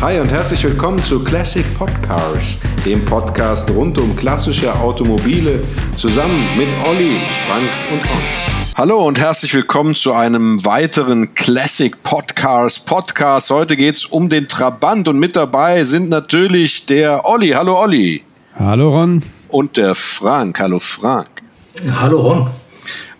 Hi und herzlich willkommen zu Classic Podcars, dem Podcast rund um klassische Automobile, zusammen mit Olli, Frank und Ron. Hallo und herzlich willkommen zu einem weiteren Classic Podcars Podcast. Heute geht es um den Trabant und mit dabei sind natürlich der Olli. Hallo Olli. Hallo Ron. Und der Frank. Hallo Frank. Hallo Ron.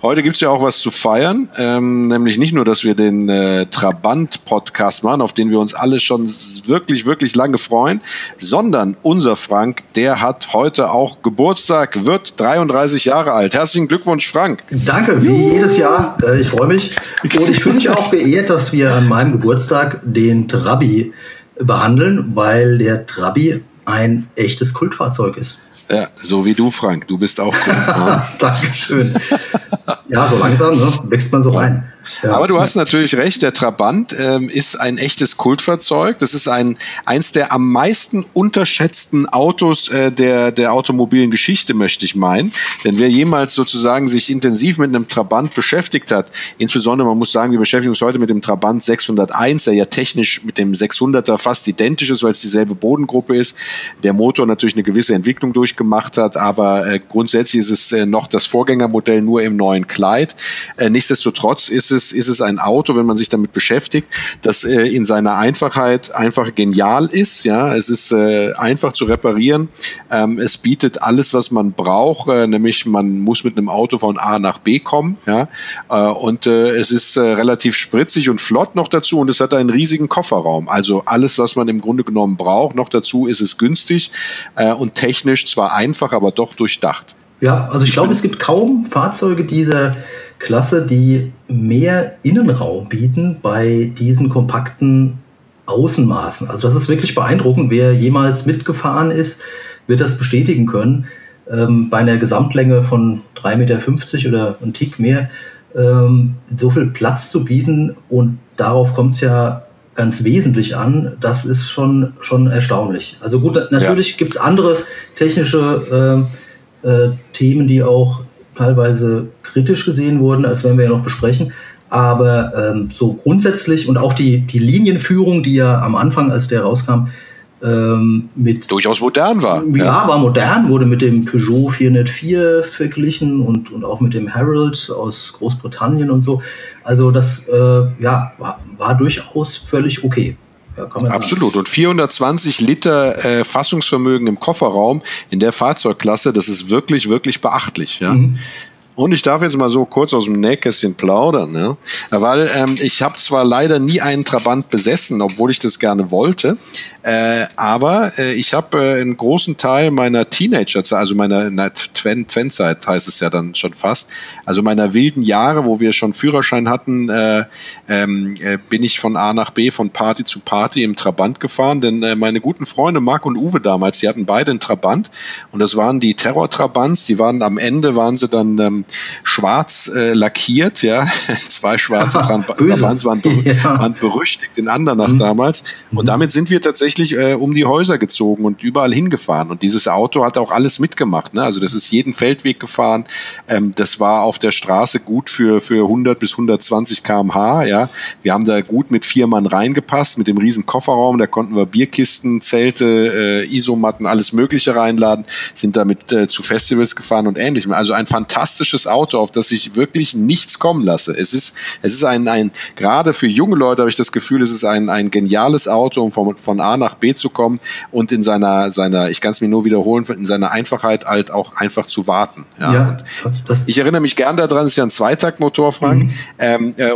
Heute gibt es ja auch was zu feiern, nämlich nicht nur, dass wir den Trabant-Podcast machen, auf den wir uns alle schon wirklich, wirklich lange freuen, sondern unser Frank, der hat heute auch Geburtstag, wird 33 Jahre alt. Herzlichen Glückwunsch, Frank. Danke, wie jedes Jahr. Ich freue mich. Und ich fühle mich auch geehrt, dass wir an meinem Geburtstag den Trabi behandeln, weil der Trabi ein echtes Kultfahrzeug ist. Ja, so wie du, Frank. Du bist auch gut. Ja. Dankeschön. Ja, so langsam, ne, wächst man so rein. Ja. Aber du hast natürlich recht, der Trabant ist ein echtes Kultfahrzeug. Das ist eins der am meisten unterschätzten Autos der automobilen Geschichte, möchte ich meinen. Denn wer jemals sozusagen sich intensiv mit einem Trabant beschäftigt hat, insbesondere, man muss sagen, wir beschäftigen uns heute mit dem Trabant 601, der ja technisch mit dem 600er fast identisch ist, weil es dieselbe Bodengruppe ist. Der Motor natürlich eine gewisse Entwicklung durchgemacht hat, aber grundsätzlich ist es noch das Vorgängermodell, nur im neuen Kleid. Nichtsdestotrotz ist es ein Auto, wenn man sich damit beschäftigt, das in seiner Einfachheit einfach genial ist. Ja, es ist einfach zu reparieren. Es bietet alles, was man braucht, nämlich man muss mit einem Auto von A nach B kommen. Ja, und es ist relativ spritzig und flott noch dazu und es hat einen riesigen Kofferraum. Also alles, was man im Grunde genommen braucht. Noch dazu ist es günstig und technisch zwar einfach, aber doch durchdacht. Ja, also ich glaube, es gibt kaum Fahrzeuge dieser Klasse, die mehr Innenraum bieten bei diesen kompakten Außenmaßen. Also das ist wirklich beeindruckend. Wer jemals mitgefahren ist, wird das bestätigen können. Bei einer Gesamtlänge von 3,50 Meter oder ein Tick mehr, so viel Platz zu bieten, und darauf kommt es ja ganz wesentlich an, das ist schon erstaunlich. Also gut, natürlich gibt es andere technische Themen, die auch teilweise kritisch gesehen wurden, als werden wir ja noch besprechen. Aber so grundsätzlich und auch die Linienführung, die ja am Anfang, als der rauskam, durchaus modern war. Ja, war modern, wurde mit dem Peugeot 404 verglichen und auch mit dem Herald aus Großbritannien und so. Also das war durchaus völlig okay. Ja, absolut. Und 420 Liter Fassungsvermögen im Kofferraum in der Fahrzeugklasse, das ist wirklich, wirklich beachtlich. Ja. Mhm. Und ich darf jetzt mal so kurz aus dem Nähkästchen plaudern, ne? Weil ich habe zwar leider nie einen Trabant besessen, obwohl ich das gerne wollte, aber ich habe einen großen Teil meiner Teenagerzeit, also meiner Twenzeit heißt es ja dann schon fast, also meiner wilden Jahre, wo wir schon Führerschein hatten, bin ich von A nach B, von Party zu Party im Trabant gefahren, denn meine guten Freunde Marc und Uwe damals, die hatten beide einen Trabant und das waren die Terror-Trabants, die waren am Ende, waren sie dann schwarz lackiert, ja, zwei schwarze Trabants waren berüchtigt in Andernach damals und damit sind wir tatsächlich um die Häuser gezogen und überall hingefahren und dieses Auto hat auch alles mitgemacht, ne? Also das ist jeden Feldweg gefahren, das war auf der Straße gut für 100 bis 120 km/h, ja, wir haben da gut mit 4 Mann reingepasst, mit dem riesen Kofferraum, da konnten wir Bierkisten, Zelte, Isomatten, alles mögliche reinladen, sind damit zu Festivals gefahren und ähnlichem, also ein fantastisches Auto, auf das ich wirklich nichts kommen lasse. Es ist ein gerade für junge Leute habe ich das Gefühl, es ist ein geniales Auto, um von A nach B zu kommen und in seiner, ich kann es mir nur wiederholen, in seiner Einfachheit halt auch einfach zu warten. Ja. Ja, ich erinnere mich gern daran, es ist ja ein Zweitaktmotor, Frank,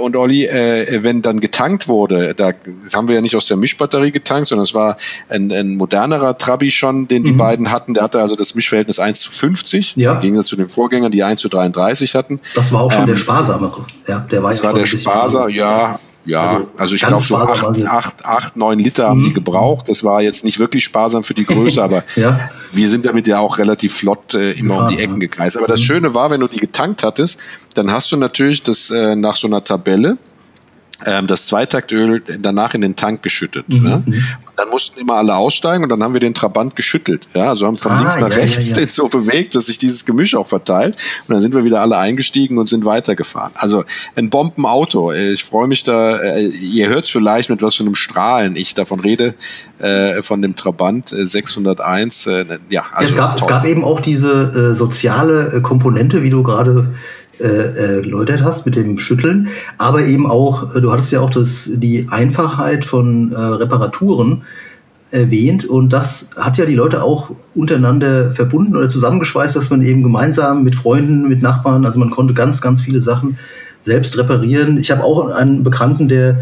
und Olli, wenn dann getankt wurde, das haben wir ja nicht aus der Mischbatterie getankt, sondern es war ein modernerer Trabi schon, den die beiden hatten, der hatte also das Mischverhältnis 1:50, ja, im Gegensatz zu den Vorgängern, die 1:33 hatten. Das war auch schon der sparsame. Ja, das war der sparsame, ja. Ja, also ich glaube so 8, 9 Liter haben die gebraucht. Das war jetzt nicht wirklich sparsam für die Größe, aber wir sind damit ja auch relativ flott immer um die Ecken gekreist. Aber das Schöne war, wenn du die getankt hattest, dann hast du natürlich das nach so einer Tabelle das Zweitaktöl danach in den Tank geschüttet. Mhm. Ne? Und dann mussten immer alle aussteigen und dann haben wir den Trabant geschüttelt. Ja? Also haben von links nach rechts den so bewegt, dass sich dieses Gemisch auch verteilt. Und dann sind wir wieder alle eingestiegen und sind weitergefahren. Also ein Bombenauto. Ich freue mich da, ihr hört es vielleicht, mit was für einem Strahlen ich davon rede, von dem Trabant 601. Ja, also es gab eben auch diese soziale Komponente, wie du gerade geläutert hast mit dem Schütteln, aber eben auch, du hattest ja auch die Einfachheit von Reparaturen erwähnt, und das hat ja die Leute auch untereinander verbunden oder zusammengeschweißt, dass man eben gemeinsam mit Freunden, mit Nachbarn, also man konnte ganz, ganz viele Sachen selbst reparieren. Ich habe auch einen Bekannten, der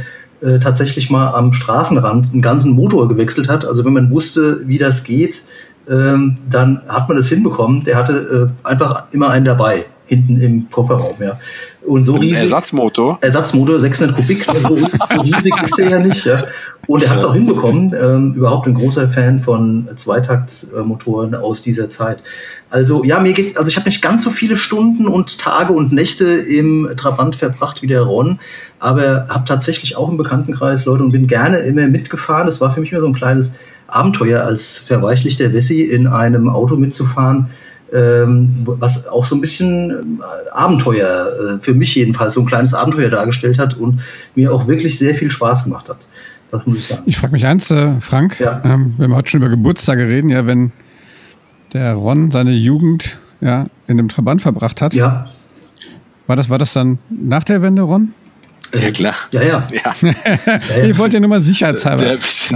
tatsächlich mal am Straßenrand einen ganzen Motor gewechselt hat, also wenn man wusste, wie das geht, dann hat man das hinbekommen. Der hatte einfach immer einen dabei, hinten im Kofferraum, ja. Und so riesig. Ersatzmotor, 600 Kubik, so riesig ist der ja nicht, ja. Und er hat es auch hinbekommen, überhaupt ein großer Fan von Zweitaktsmotoren aus dieser Zeit. Also, ja, ich habe nicht ganz so viele Stunden und Tage und Nächte im Trabant verbracht wie der Ron, aber habe tatsächlich auch im Bekanntenkreis Leute und bin gerne immer mitgefahren. Das war für mich immer so ein kleines Abenteuer, als verweichlichter Wessi in einem Auto mitzufahren, was auch so ein bisschen Abenteuer, für mich jedenfalls so ein kleines Abenteuer dargestellt hat und mir auch wirklich sehr viel Spaß gemacht hat. Das muss ich sagen. Ich frage mich eins, Frank, ja? Wenn wir heute schon über Geburtstage reden, ja, wenn der Ron seine Jugend ja in dem Trabant verbracht hat, ja. War das dann nach der Wende, Ron? Ja, klar. Ja. Ich wollte ja nur mal sicherheitshalber.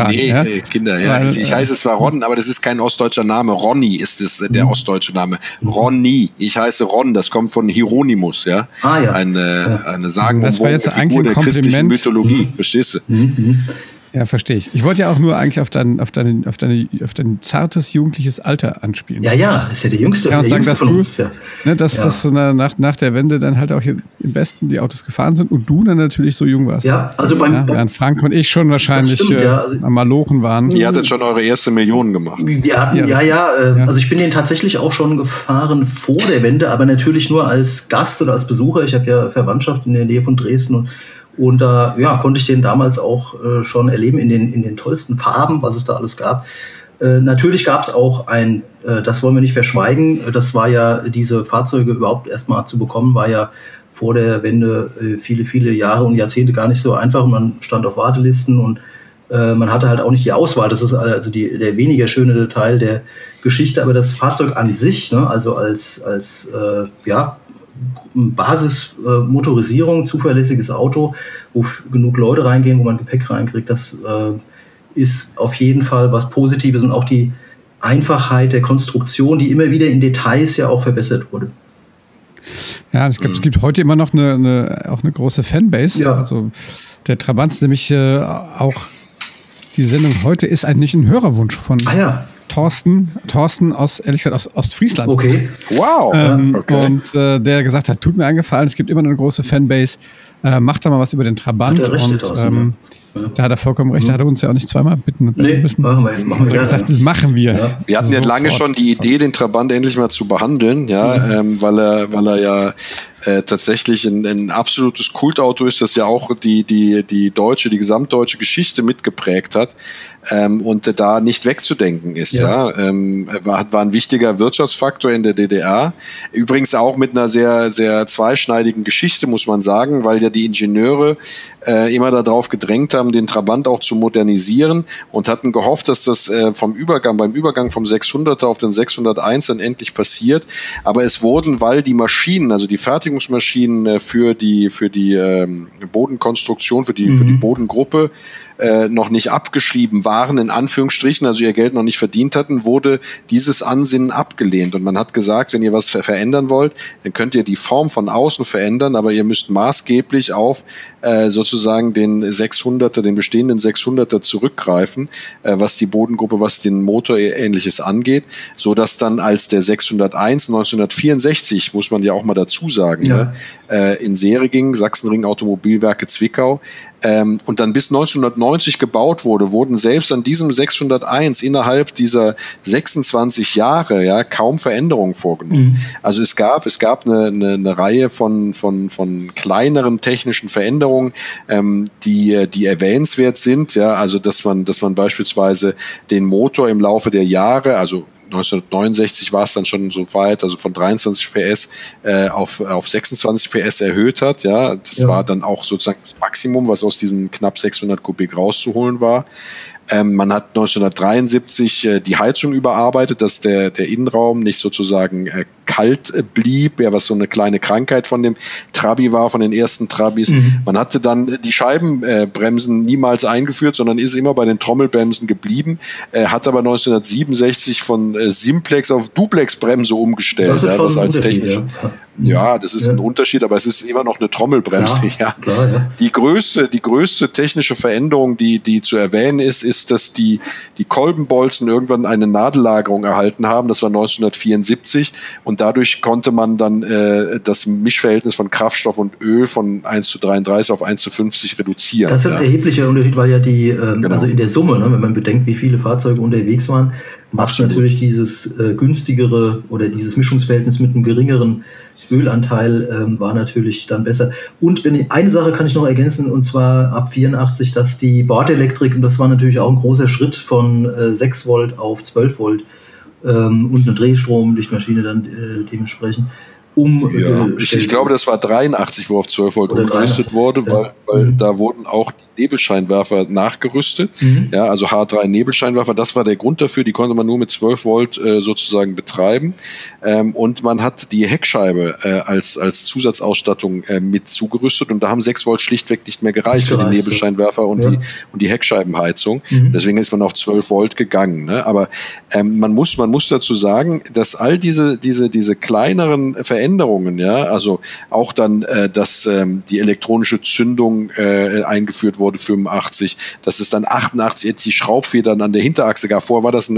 Nee, Kinder, ja. Ich heiße zwar Ron, aber das ist kein ostdeutscher Name. Ronny ist es, der ostdeutsche Name. Ronny. Ich heiße Ron, das kommt von Hieronymus, ja. Ah, ja. Eine sagenumwobene Figur der christlichen Mythologie. Verstehst du? Ja, verstehe ich. Ich wollte ja auch nur eigentlich auf dein zartes jugendliches Alter anspielen. Ja, das ist ja der Jüngste, ja, und der sagen, Jüngste von uns. Ne, dass nach der Wende dann halt auch hier im Westen die Autos gefahren sind und du dann natürlich so jung warst. Ja, also während Frank und ich schon wahrscheinlich am Malochen waren. Ihr hattet schon eure erste Million gemacht. Wir hatten, also ich bin den tatsächlich auch schon gefahren vor der Wende, aber natürlich nur als Gast oder als Besucher. Ich habe ja Verwandtschaft in der Nähe von Dresden und da konnte ich den damals auch schon erleben in den tollsten Farben, was es da alles gab. Natürlich gab es auch das wollen wir nicht verschweigen, das war ja, diese Fahrzeuge überhaupt erstmal zu bekommen, war ja vor der Wende viele, viele Jahre und Jahrzehnte gar nicht so einfach. Und man stand auf Wartelisten und man hatte halt auch nicht die Auswahl. Das ist also der weniger schöne Teil der Geschichte, aber das Fahrzeug an sich, ne, also als Basismotorisierung, zuverlässiges Auto, wo genug Leute reingehen, wo man Gepäck reinkriegt, das ist auf jeden Fall was Positives, und auch die Einfachheit der Konstruktion, die immer wieder in Details ja auch verbessert wurde. Ja, ich glaube, es gibt heute immer noch eine große Fanbase. Ja. Also der Trabant ist nämlich auch die Sendung heute ist eigentlich ein Hörerwunsch von Thorsten aus Ostfriesland. Okay. Wow. Okay. Und der gesagt hat, tut mir einen Gefallen, es gibt immer eine große Fanbase, macht da mal was über den Trabant. Da hat er vollkommen recht, da hat er uns ja auch nicht zweimal bitten müssen. Machen wir gesagt, das machen wir. Ja. Wir hatten ja lange schon die Idee, den Trabant endlich mal zu behandeln, weil er ja tatsächlich ein absolutes Kultauto ist, das ja auch die gesamtdeutsche Geschichte mitgeprägt hat, und da nicht wegzudenken ist. Ja. War ein wichtiger Wirtschaftsfaktor in der DDR. Übrigens auch mit einer sehr, sehr zweischneidigen Geschichte, muss man sagen, weil ja die Ingenieure immer darauf gedrängt haben, den Trabant auch zu modernisieren, und hatten gehofft, dass das beim Übergang vom 600er auf den 601 dann endlich passiert. Aber es wurden, weil die Maschinen, also die Fertigungsmaschinen für die Bodenkonstruktion, für die Bodengruppe noch nicht abgeschrieben waren, in Anführungsstrichen, also ihr Geld noch nicht verdient hatten, wurde dieses Ansinnen abgelehnt. Und man hat gesagt, wenn ihr was verändern wollt, dann könnt ihr die Form von außen verändern, aber ihr müsst maßgeblich auf sozusagen den bestehenden 600er zurückgreifen, was die Bodengruppe, was den Motor ähnliches angeht, sodass dann als der 601 1964, muss man ja auch mal dazu sagen, in Serie ging, Sachsenring Automobilwerke Zwickau, und dann bis 1990 1990 gebaut wurde, wurden selbst an diesem 601 innerhalb dieser 26 Jahre ja kaum Veränderungen vorgenommen. Mhm. Also es gab eine Reihe von kleineren technischen Veränderungen, die erwähnenswert sind. Ja, also dass man beispielsweise den Motor im Laufe der Jahre, also 1969 war es dann schon so weit, also von 23 PS auf 26 PS erhöht hat. Ja, das war dann auch sozusagen das Maximum, was aus diesen knapp 600 Kubik rauszuholen war. Man hat 1973 die Heizung überarbeitet, dass der Innenraum nicht sozusagen kalt blieb, ja, was so eine kleine Krankheit von dem Trabi war, von den ersten Trabis. Mhm. Man hatte dann die Scheibenbremsen niemals eingeführt, sondern ist immer bei den Trommelbremsen geblieben, hat aber 1967 von Simplex auf Duplexbremse umgestellt. Das ist schon ein Unterschied, ja, das ist ein Unterschied, aber es ist immer noch eine Trommelbremse. Ja, klar, ja. Die größte technische Veränderung, die zu erwähnen ist, dass die Kolbenbolzen irgendwann eine Nadellagerung erhalten haben. Das war 1974 und dadurch konnte man dann das Mischverhältnis von Kraftstoff und Öl von 1:33 auf 1:50 reduzieren. Das ist ein erheblicher Unterschied, weil ja also in der Summe, ne, wenn man bedenkt, wie viele Fahrzeuge unterwegs waren, macht natürlich dieses günstigere oder dieses Mischungsverhältnis mit einem geringeren Ölanteil war natürlich dann besser. Und eine Sache kann ich noch ergänzen, und zwar ab 84, dass die Bordelektrik, und das war natürlich auch ein großer Schritt von 6 Volt auf 12 Volt und eine Drehstromlichtmaschine dann dementsprechend. Ich glaube, das war 83, wo auf 12 Volt umgerüstet wurde, weil da wurden auch die Nebelscheinwerfer nachgerüstet, ja, also H3-Nebelscheinwerfer, das war der Grund dafür, die konnte man nur mit 12 Volt sozusagen betreiben, und man hat die Heckscheibe als Zusatzausstattung mit zugerüstet, und da haben 6 Volt schlichtweg nicht mehr gereicht für den Nebelscheinwerfer und die Heckscheibenheizung, deswegen ist man auf 12 Volt gegangen, ne? Aber man muss dazu sagen, dass all diese kleineren Veränderungen, ja, also auch dann, dass die elektronische Zündung eingeführt wurde, 85, dass es dann 88 jetzt die Schraubfedern an der Hinterachse gab. Vorher war das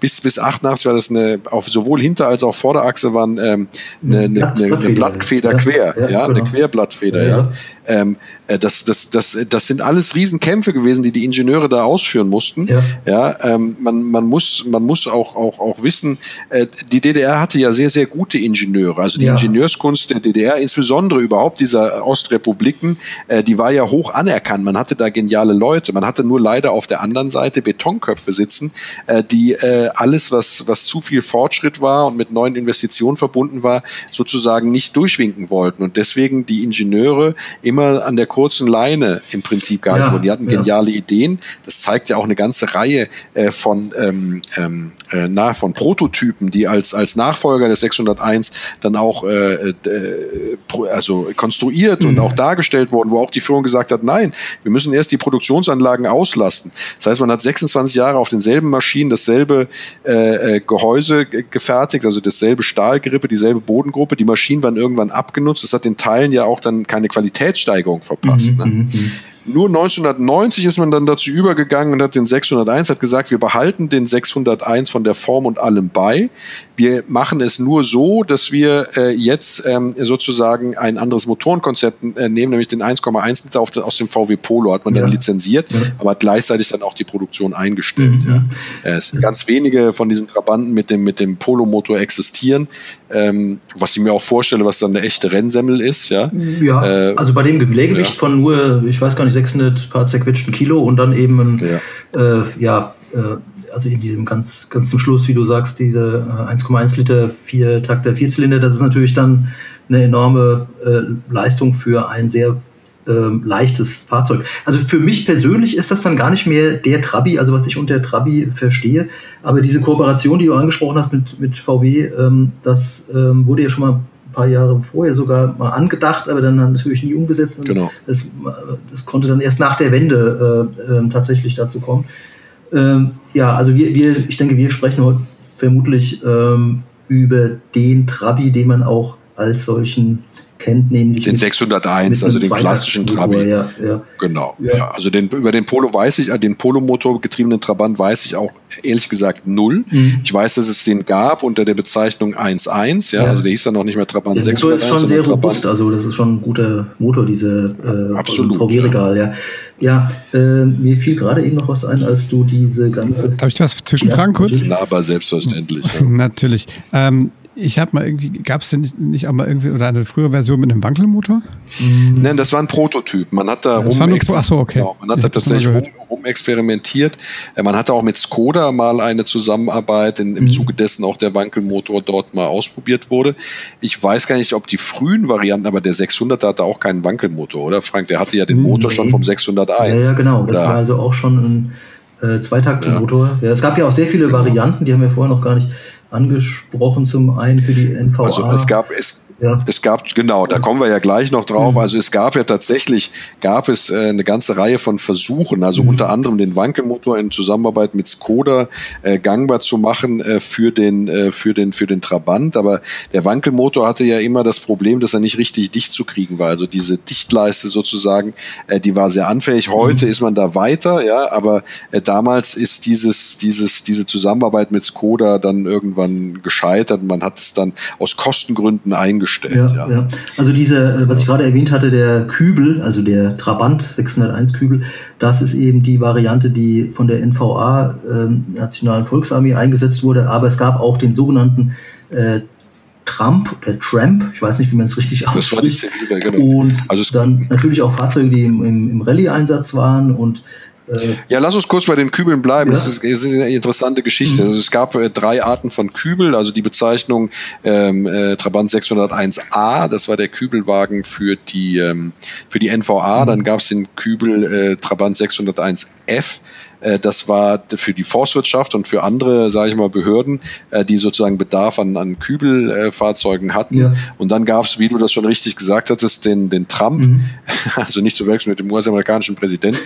bis 88 war das auf sowohl Hinter- als auch Vorderachse waren eine Blattfeder quer, eine Querblattfeder, ja. Das sind alles Riesenkämpfe gewesen, die Ingenieure da ausführen mussten. Ja. Ja, man muss auch wissen, die DDR hatte ja sehr, sehr gute Ingenieure. Also die Ingenieurskunst der DDR, insbesondere überhaupt dieser Ostrepubliken, die war ja hoch anerkannt. Man hatte da geniale Leute. Man hatte nur leider auf der anderen Seite Betonköpfe sitzen, die alles, was zu viel Fortschritt war und mit neuen Investitionen verbunden war, sozusagen nicht durchwinken wollten. Und deswegen die Ingenieure immer an der kurzen Leine im Prinzip gehalten wurden. Die hatten geniale Ideen. Das zeigt ja auch eine ganze Reihe von Prototypen, die als Nachfolger des 601 dann auch also konstruiert und auch dargestellt wurden, wo auch die Führung gesagt hat, nein, wir müssen erst die Produktionsanlagen auslasten. Das heißt, man hat 26 Jahre auf denselben Maschinen dasselbe Gehäuse gefertigt, also dasselbe Stahlgerippe, dieselbe Bodengruppe. Die Maschinen waren irgendwann abgenutzt. Das hat den Teilen ja auch dann keine Qualitätssteigerung verpasst. Nur 1990 ist man dann dazu übergegangen und hat den 601, hat gesagt, wir behalten den 601 von der Form und allem bei. Wir machen es nur so, dass wir jetzt sozusagen ein anderes Motorenkonzept nehmen, nämlich den 1,1 Liter aus dem VW Polo hat man dann lizenziert, aber gleichzeitig dann auch die Produktion eingestellt. Mhm. Ja. Es sind ganz wenige von diesen Trabanten mit dem Polo-Motor existieren, was ich mir auch vorstelle, was dann eine echte Rennsemmel ist. Ja, also bei dem Legewicht von nur, ich weiß gar nicht, 600 paar zerquetschten Kilo und dann eben also in diesem ganz zum Schluss, wie du sagst, diese 1,1 Liter Viertakter Vierzylinder, das ist natürlich dann eine enorme Leistung für ein sehr leichtes Fahrzeug. Also für mich persönlich ist das dann gar nicht mehr der Trabi, also was ich unter Trabi verstehe, aber diese Kooperation, die du angesprochen hast mit VW, das wurde ja schon mal paar Jahre vorher sogar mal angedacht, aber dann natürlich nie umgesetzt. Und das konnte dann erst nach der Wende tatsächlich dazu kommen. Also ich denke, wir sprechen heute vermutlich über den Trabi, den man auch als solchen kennt, nämlich den 601, also den klassischen Trabi. Ja. Genau. Ja. Also über den Polo weiß ich, den Polo-Motor getriebenen Trabant weiß ich auch ehrlich gesagt null. Mhm. Ich weiß, dass es den gab unter der Bezeichnung 1.1, ja, also der hieß dann noch nicht mehr Trabant 601, sondern Trabant. Der ist schon sehr robust, also das ist schon ein guter Motor, diese VW-Regal, ja. Mir fiel gerade eben noch was ein, als du diese ganze... Darf ich was zwischenfragen kurz? Na, aber selbstverständlich. Ja. Natürlich. Ich habe mal irgendwie, gab es denn nicht auch mal irgendwie oder eine frühere Version mit einem Wankelmotor? Nein, das war ein Prototyp. Man hat da rumexperimentiert. Man hatte auch mit Skoda mal eine Zusammenarbeit, im Zuge dessen auch der Wankelmotor dort mal ausprobiert wurde. Ich weiß gar nicht, ob die frühen Varianten, aber der 600er hatte auch keinen Wankelmotor, oder Frank? Der hatte ja den Motor schon vom 601. Ja, genau. Das war also auch schon ein Zweitakt-Motor. Ja. Ja, es gab ja auch sehr viele Varianten, die haben wir vorher noch gar nicht angesprochen, zum einen für die NVA. Also da kommen wir ja gleich noch drauf. Mhm. Also es gab ja tatsächlich, eine ganze Reihe von Versuchen, also unter anderem den Wankelmotor in Zusammenarbeit mit Skoda gangbar zu machen für den Trabant. Aber der Wankelmotor hatte ja immer das Problem, dass er nicht richtig dicht zu kriegen war. Also diese Dichtleiste sozusagen, die war sehr anfällig. Heute ist man da weiter, ja, aber damals ist diese Zusammenarbeit mit Skoda dann irgendwann gescheitert. Man hat es dann aus Kostengründen eingestellt. Ja. Also dieser, was ich gerade erwähnt hatte, der Kübel, also der Trabant 601 Kübel, das ist eben die Variante, die von der NVA, Nationalen Volksarmee, eingesetzt wurde. Aber es gab auch den sogenannten Tramp, ich weiß nicht, wie man es richtig ausspricht. Das war die Zivile, genau. Und also dann natürlich auch Fahrzeuge, die im Rallye-Einsatz waren und ja, lass uns kurz bei den Kübeln bleiben. Ja. Das ist eine interessante Geschichte. Also es gab drei Arten von Kübel. Also die Bezeichnung Trabant 601A, das war der Kübelwagen für die NVA. Dann gab es den Kübel Trabant 601F. Das war für die Forstwirtschaft und für andere, sage ich mal, Behörden, die sozusagen Bedarf an Kübelfahrzeugen hatten. Ja. Und dann gab es, wie du das schon richtig gesagt hattest, den Trump, also nicht zu wechseln mit dem US-amerikanischen Präsidenten.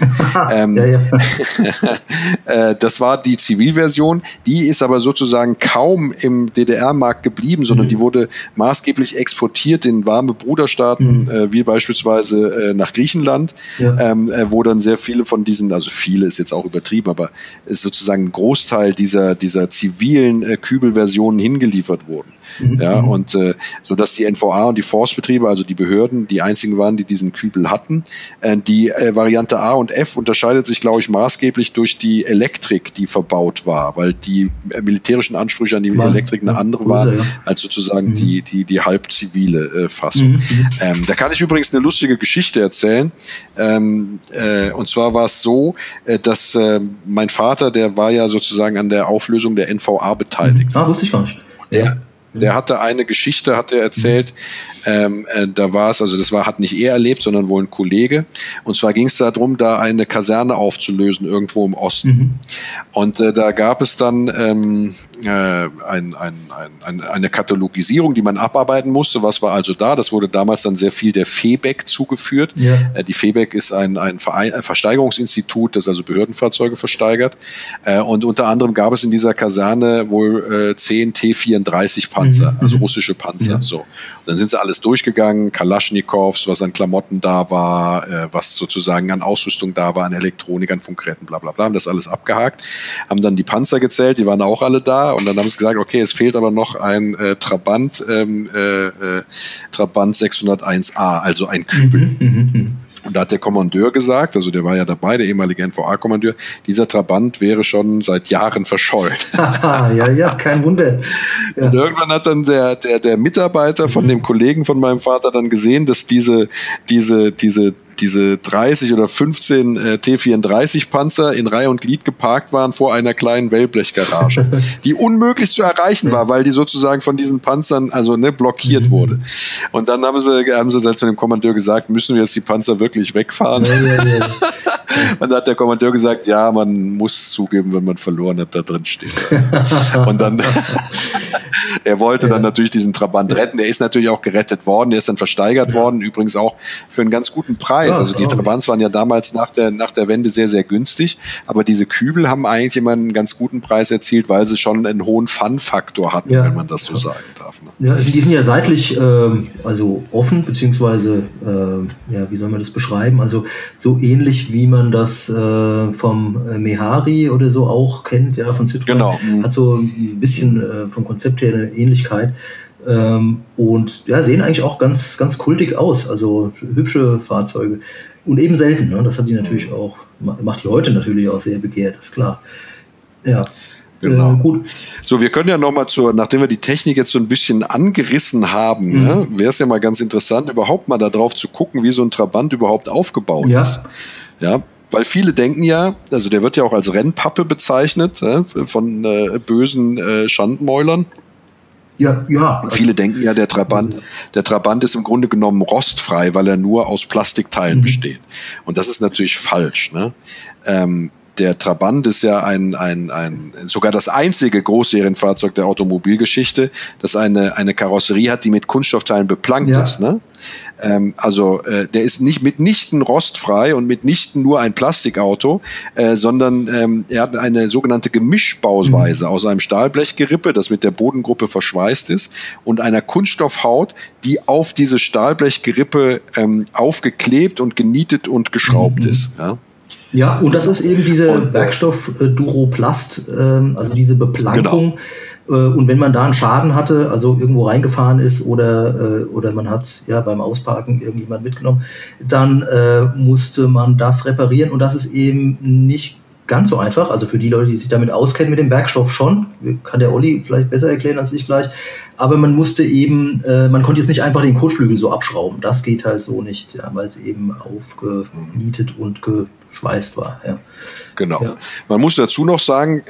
Das war die Zivilversion. Die ist aber sozusagen kaum im DDR-Markt geblieben, sondern die wurde maßgeblich exportiert in warme Bruderstaaten, wie beispielsweise nach Griechenland, wo dann sehr viele von diesen, also viele ist jetzt auch übertrieben, aber ist sozusagen ein Großteil dieser zivilen Kübelversionen hingeliefert wurden. Ja, und sodass die NVA und die Forstbetriebe, also die Behörden, die einzigen waren, die diesen Kübel hatten. Die Variante A und F unterscheidet sich, glaube ich, maßgeblich durch die Elektrik, die verbaut war, weil die militärischen Ansprüche an die Elektrik eine andere waren als sozusagen die halbzivile Fassung. Da kann ich übrigens eine lustige Geschichte erzählen. Und zwar war es so, dass mein Vater, der war ja sozusagen an der Auflösung der NVA beteiligt. Ah, wusste ich gar nicht. Der hatte eine Geschichte, hat er erzählt, da war es, also hat nicht er erlebt, sondern wohl ein Kollege. Und zwar ging es darum, da eine Kaserne aufzulösen, irgendwo im Osten. Und da gab es dann eine Katalogisierung, die man abarbeiten musste. Was war also da? Das wurde damals dann sehr viel der VEBEG zugeführt. Ja. Die VEBEG ist ein Versteigerungsinstitut, das also Behördenfahrzeuge versteigert. Und unter anderem gab es in dieser Kaserne wohl 10 T-34 Panzer, also russische Panzer. Ja. So. Und dann sind sie alles durchgegangen, Kalaschnikows, was an Klamotten da war, was sozusagen an Ausrüstung da war, an Elektronik, an Funkgeräten, bla bla bla, haben das alles abgehakt, haben dann die Panzer gezählt, die waren auch alle da und dann haben sie gesagt, okay, es fehlt aber noch ein Trabant 601A, also ein Kübel. Und da hat der Kommandeur gesagt, also der war ja dabei, der ehemalige NVA-Kommandeur, dieser Trabant wäre schon seit Jahren verschollen. ja, kein Wunder. Ja. Und irgendwann hat dann der Mitarbeiter von dem Kollegen von meinem Vater dann gesehen, dass diese 30 oder 15 T-34-Panzer in Reihe und Glied geparkt waren vor einer kleinen Wellblechgarage, die unmöglich zu erreichen war, weil die sozusagen von diesen Panzern blockiert wurde. Und dann haben sie dann zu dem Kommandeur gesagt, müssen wir jetzt die Panzer wirklich wegfahren? Und da hat der Kommandeur gesagt, ja, man muss zugeben, wenn man verloren hat, da drin steht. Und dann, er wollte dann natürlich diesen Trabant retten. Der ist natürlich auch gerettet worden, der ist dann versteigert worden, übrigens auch für einen ganz guten Preis. Preis. Also die Trabants waren ja damals nach der Wende sehr, sehr günstig. Aber diese Kübel haben eigentlich immer einen ganz guten Preis erzielt, weil sie schon einen hohen Fun-Faktor hatten, wenn man das so sagen darf. Ne? Ja, also die sind ja seitlich also offen, beziehungsweise wie soll man das beschreiben? Also so ähnlich wie man das vom Mehari oder so auch kennt, ja, von Citroën. Genau. Hat so ein bisschen vom Konzept her eine Ähnlichkeit. Und ja, sehen eigentlich auch ganz, ganz kultig aus, also hübsche Fahrzeuge und eben selten, ne? Das hat die natürlich auch, macht die heute natürlich auch sehr begehrt, ist klar. Ja. Genau. Gut. So, wir können ja nochmal nachdem wir die Technik jetzt so ein bisschen angerissen haben, ne, wäre es ja mal ganz interessant, überhaupt mal da drauf zu gucken, wie so ein Trabant überhaupt aufgebaut ist. Ja. Weil viele denken ja, also der wird ja auch als Rennpappe bezeichnet, von bösen Schandmäulern. Ja. Viele denken ja, der Trabant ist im Grunde genommen rostfrei, weil er nur aus Plastikteilen besteht. Und das ist natürlich falsch, ne? Der Trabant ist ja ein sogar das einzige Großserienfahrzeug der Automobilgeschichte, das eine Karosserie hat, die mit Kunststoffteilen beplankt ist. Ne? Der ist nicht mitnichten rostfrei und mitnichten nur ein Plastikauto, sondern er hat eine sogenannte Gemischbauweise aus einem Stahlblechgerippe, das mit der Bodengruppe verschweißt ist, und einer Kunststoffhaut, die auf diese Stahlblechgerippe aufgeklebt und genietet und geschraubt ist. Ja? Ja, und das ist eben dieser Werkstoff Duroplast, also diese Beplankung. Genau. Und wenn man da einen Schaden hatte, also irgendwo reingefahren ist oder man hat beim Ausparken irgendjemand mitgenommen, dann musste man das reparieren. Und das ist eben nicht ganz so einfach. Also für die Leute, die sich damit auskennen mit dem Werkstoff schon, kann der Olli vielleicht besser erklären als ich gleich. Aber man musste eben, man konnte jetzt nicht einfach den Kotflügel so abschrauben. Das geht halt so nicht, weil es eben aufgenietet und geschweißt war. Ja. Genau. Ja. Man muss dazu noch sagen,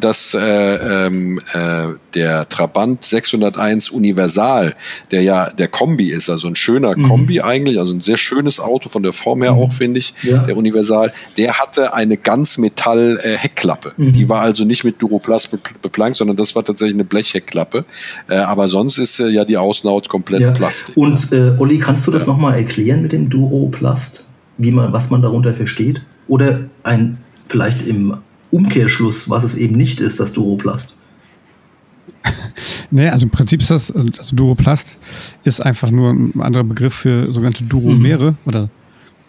dass der Trabant 601 Universal, der ja der Kombi ist, also ein schöner Kombi eigentlich, also ein sehr schönes Auto von der Form her auch, finde ich, der Universal, der hatte eine Ganzmetall-Heckklappe. Die war also nicht mit Duroplast beplankt, sondern das war tatsächlich eine Blechheckklappe. Aber sonst ist ja die Außenhaut komplett Plastik. Und Olli, kannst du das nochmal erklären mit dem Duroplast? Was man darunter versteht? Oder vielleicht im Umkehrschluss, was es eben nicht ist, das Duroplast? Nee, also im Prinzip ist das, also Duroplast ist einfach nur ein anderer Begriff für sogenannte Duromere oder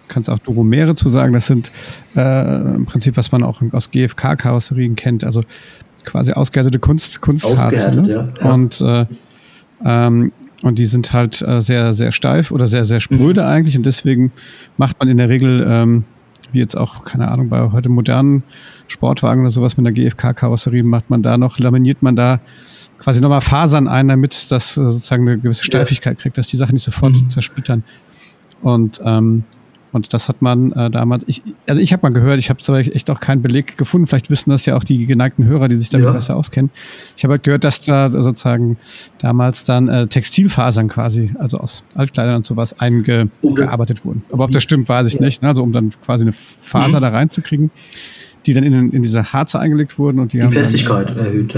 kannst auch Duromere zu sagen. Das sind im Prinzip, was man auch aus GFK-Karosserien kennt, also quasi ausgehärtete Kunstharze. Ne? Ja. Und die sind halt sehr, sehr steif oder sehr, sehr spröde eigentlich. Und deswegen macht man in der Regel, wie jetzt auch, keine Ahnung, bei heute modernen Sportwagen oder sowas mit einer GFK-Karosserie, laminiert man da quasi nochmal Fasern ein, damit das sozusagen eine gewisse Steifigkeit kriegt, dass die Sachen nicht sofort zersplittern. Und das hat man damals, ich habe mal gehört, ich habe zwar echt auch keinen Beleg gefunden, vielleicht wissen das ja auch die geneigten Hörer, die sich damit besser auskennen. Ich habe halt gehört, dass da sozusagen damals dann Textilfasern quasi, also aus Altkleidern und sowas, eingearbeitet wurden. Aber ob das stimmt, weiß ich nicht. Also um dann quasi eine Faser da reinzukriegen, die dann in diese Harze eingelegt wurden. Und die haben Festigkeit erhöht,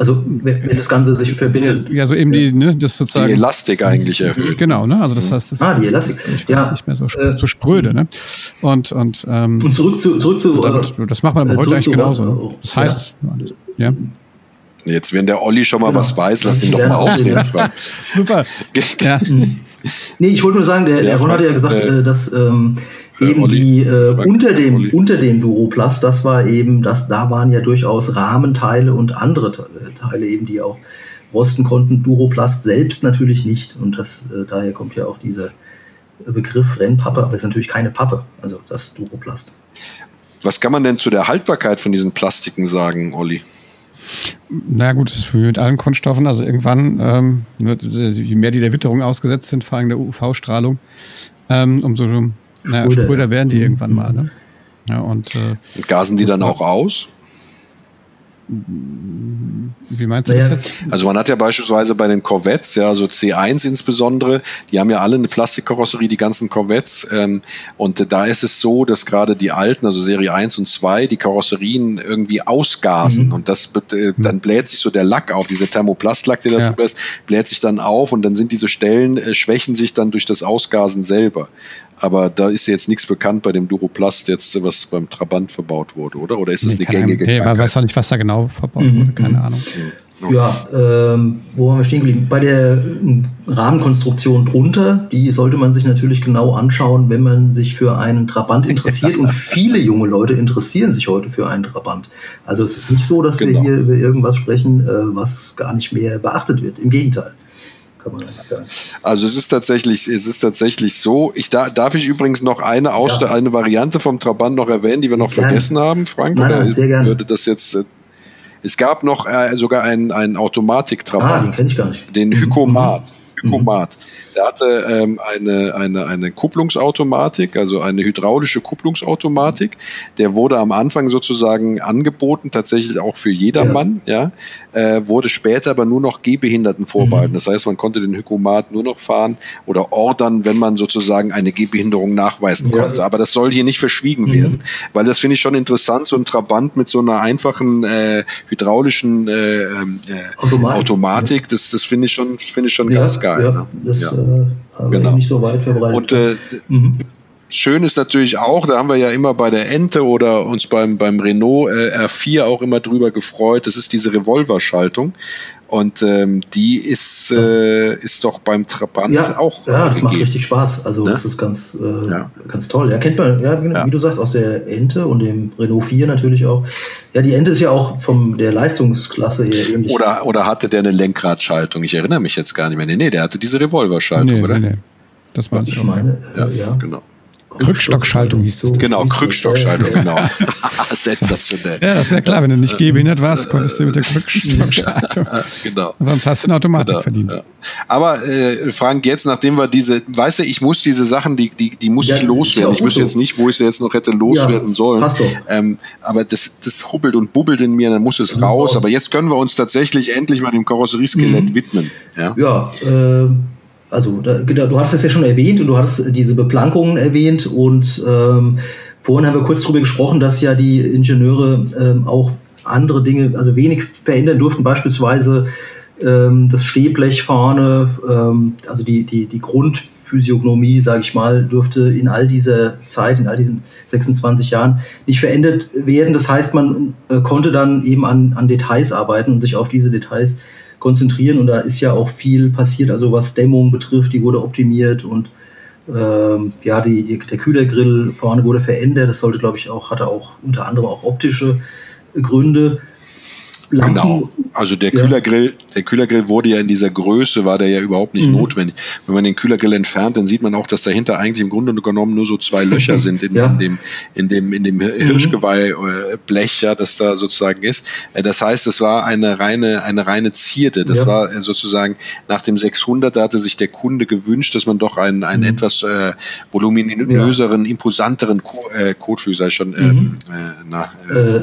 Also wenn das Ganze sich verbindet. Ja, so eben das sozusagen. Die Elastik eigentlich erhöht. Genau, ne? Also das heißt, das die Elastik ist nicht mehr so spröde, ne? Und zurück zu. Das macht man aber heute eigentlich genauso. Das heißt, jetzt, wenn der Olli schon mal was weiß, lass ihn doch mal ausreden, Frank. Super. Ja. Nee, ich wollte nur sagen, der Ron hat ja gesagt, dass eben die unter dem Duroplast, da waren ja durchaus Rahmenteile und andere Teile eben, die auch rosten konnten. Duroplast selbst natürlich nicht. Und das daher kommt ja auch dieser Begriff Rennpappe, aber es ist natürlich keine Pappe, also das Duroplast. Was kann man denn zu der Haltbarkeit von diesen Plastiken sagen, Olli? Na gut, das ist wie mit allen Kunststoffen. Also irgendwann, je mehr die der Witterung ausgesetzt sind, vor allem der UV-Strahlung, umso spröder werden die irgendwann mal. Ne? Ja, und gasen die dann auch aus? Wie meinst du das jetzt? Also man hat ja beispielsweise bei den Corvettes, so C1 insbesondere, die haben ja alle eine Plastikkarosserie, die ganzen Corvettes, und da ist es so, dass gerade die alten, also Serie 1 und 2, die Karosserien irgendwie ausgasen und das dann bläht sich so der Lack auf, dieser Thermoplastlack, der da drüber ist, bläht sich dann auf und dann sind diese Stellen, schwächen sich dann durch das Ausgasen selber. Aber da ist jetzt nichts bekannt bei dem Duroplast, jetzt was beim Trabant verbaut wurde, oder? Oder ist es eine gängige Krankheit? Ich weiß auch nicht, was da genau verbaut wurde, keine Ahnung. Ja, wo waren wir stehen geblieben? Bei der Rahmenkonstruktion drunter, die sollte man sich natürlich genau anschauen, wenn man sich für einen Trabant interessiert. Und viele junge Leute interessieren sich heute für einen Trabant. Also es ist nicht so, dass wir hier über irgendwas sprechen, was gar nicht mehr beachtet wird. Im Gegenteil. Kann man eigentlich sagen. Also es ist tatsächlich so. Darf ich übrigens noch eine Variante vom Trabant noch erwähnen, die wir noch vergessen haben, Frank? Nein, sehr gerne. Würde das jetzt... Es gab noch sogar einen Automatik-Trabant, kenn ich gar nicht. Den Hycomat. Der hatte eine Kupplungsautomatik, also eine hydraulische Kupplungsautomatik. Der wurde am Anfang sozusagen angeboten, tatsächlich auch für jedermann. Ja. Wurde später aber nur noch Gehbehinderten vorbehalten. Das heißt, man konnte den Hycomat nur noch fahren oder ordern, wenn man sozusagen eine Gehbehinderung nachweisen konnte. Aber das soll hier nicht verschwiegen werden, weil das finde ich schon interessant, so ein Trabant mit so einer einfachen hydraulischen Automatik, das finde ich schon ganz geil. Ja, das habe ich nicht so weit verbreitet. Und schön ist natürlich auch, da haben wir ja immer bei der Ente oder uns beim Renault R4 auch immer drüber gefreut, das ist diese Revolverschaltung. Und die ist doch beim Trabant auch gegeben. Das macht richtig Spaß. Also das ist ganz toll. Ja, kennt man, wie du sagst, aus der Ente und dem Renault 4 natürlich auch. Ja, die Ente ist ja auch von der Leistungsklasse her ähnlich. Oder hatte der eine Lenkradschaltung? Ich erinnere mich jetzt gar nicht mehr. Nee, der hatte diese Revolverschaltung, oder? Nee. Das war ich meine. Genau. Krückstockschaltung hieß das. Genau, Krückstockschaltung, genau. Sensationell. Ja, das ist ja klar, wenn du nicht gehbehindert warst, konntest du mit der Krückstockschaltung. Genau. Sonst hast du eine Automatik verdient. Ja. Aber Frank, jetzt, nachdem wir weißt du, ich muss diese Sachen, die muss ich loswerden. Ich wüsste jetzt nicht, wo ich sie jetzt noch hätte loswerden sollen. Aber das hubbelt und bubbelt in mir, dann muss es raus. Aber jetzt können wir uns tatsächlich endlich mal dem Karosserieskelett widmen. Also du hast das ja schon erwähnt und du hast diese Beplankungen erwähnt und vorhin haben wir kurz darüber gesprochen, dass ja die Ingenieure auch andere Dinge, also wenig verändern durften, beispielsweise das Stehblech vorne, also die Grundphysiognomie, sage ich mal, dürfte in all dieser Zeit, in all diesen 26 Jahren nicht verändert werden. Das heißt, man konnte dann eben an Details arbeiten und sich auf diese Details konzentrieren und da ist ja auch viel passiert, also was Dämmung betrifft, die wurde optimiert und der Kühlergrill vorne wurde verändert, das sollte, glaube ich, hatte auch unter anderem auch optische Gründe. Lampen. Genau, also der Kühlergrill wurde ja in dieser Größe, war der ja überhaupt nicht notwendig. Wenn man den Kühlergrill entfernt, dann sieht man auch, dass dahinter eigentlich im Grunde genommen nur so zwei Löcher sind in dem Hirschgeweihblech, das da sozusagen ist. Das heißt, es war eine reine Zierde. Das war sozusagen nach dem 600, da hatte sich der Kunde gewünscht, dass man doch einen etwas voluminöseren, imposanteren Kotflügel, sei schon,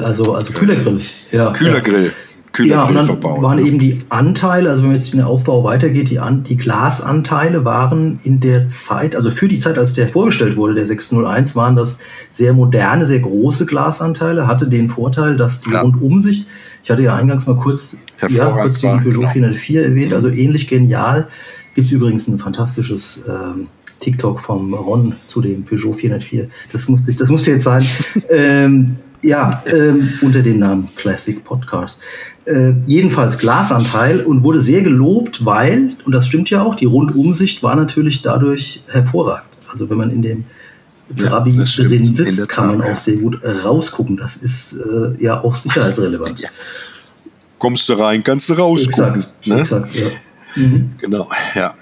also Kühlergrill. Ja. Kühlergrill und dann verbauen, waren eben die Anteile, also wenn man jetzt in den Aufbau weitergeht, die Glasanteile waren in der Zeit, also für die Zeit, als der vorgestellt wurde, der 601, waren das sehr moderne, sehr große Glasanteile, hatte den Vorteil, dass die Rundumsicht, ich hatte ja eingangs mal kurz den Peugeot 404 erwähnt, also ähnlich genial, gibt es übrigens ein fantastisches TikTok vom Ron zu dem Peugeot 404, das musste jetzt sein, unter dem Namen Classic Podcars. Jedenfalls Glasanteil und wurde sehr gelobt, weil, und das stimmt ja auch, die Rundumsicht war natürlich dadurch hervorragend. Also wenn man in dem Trabi drin sitzt, kann man auch sehr gut rausgucken. Das ist ja auch sicherheitsrelevant. Ja. Kommst du rein, kannst du rausgucken. Exakt, Genau, ja.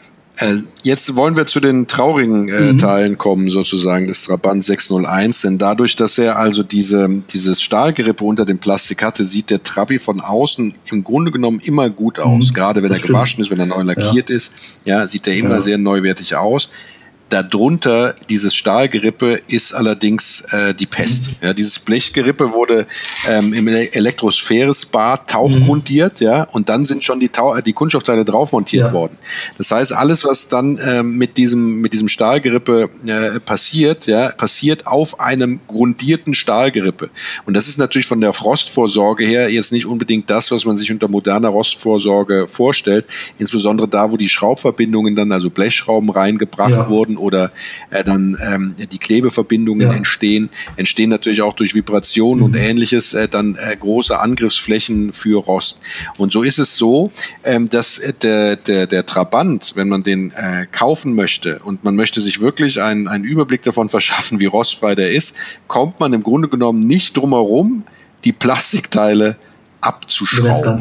Jetzt wollen wir zu den traurigen Teilen kommen, sozusagen, des Trabant 601, denn dadurch, dass er also dieses Stahlgerippe unter dem Plastik hatte, sieht der Trabi von außen im Grunde genommen immer gut aus, gerade wenn er gewaschen ist, wenn er neu lackiert ist, sieht er immer sehr neuwertig aus. Darunter, dieses Stahlgerippe, ist allerdings die Pest. Ja, dieses Blechgerippe wurde im Elektrosphäre-Spa tauchgrundiert, und dann sind schon die Kunststoffteile draufmontiert worden. Das heißt, alles, was dann mit diesem Stahlgerippe passiert auf einem grundierten Stahlgerippe. Und das ist natürlich von der Rostvorsorge her jetzt nicht unbedingt das, was man sich unter moderner Rostvorsorge vorstellt, insbesondere da, wo die Schraubverbindungen dann, also Blechschrauben reingebracht wurden oder dann die Klebeverbindungen entstehen natürlich auch durch Vibrationen und Ähnliches dann große Angriffsflächen für Rost. Und so ist es so, dass der Trabant, wenn man den kaufen möchte und man möchte sich wirklich einen Überblick davon verschaffen, wie rostfrei der ist, kommt man im Grunde genommen nicht drum herum, die Plastikteile abzuschrauben.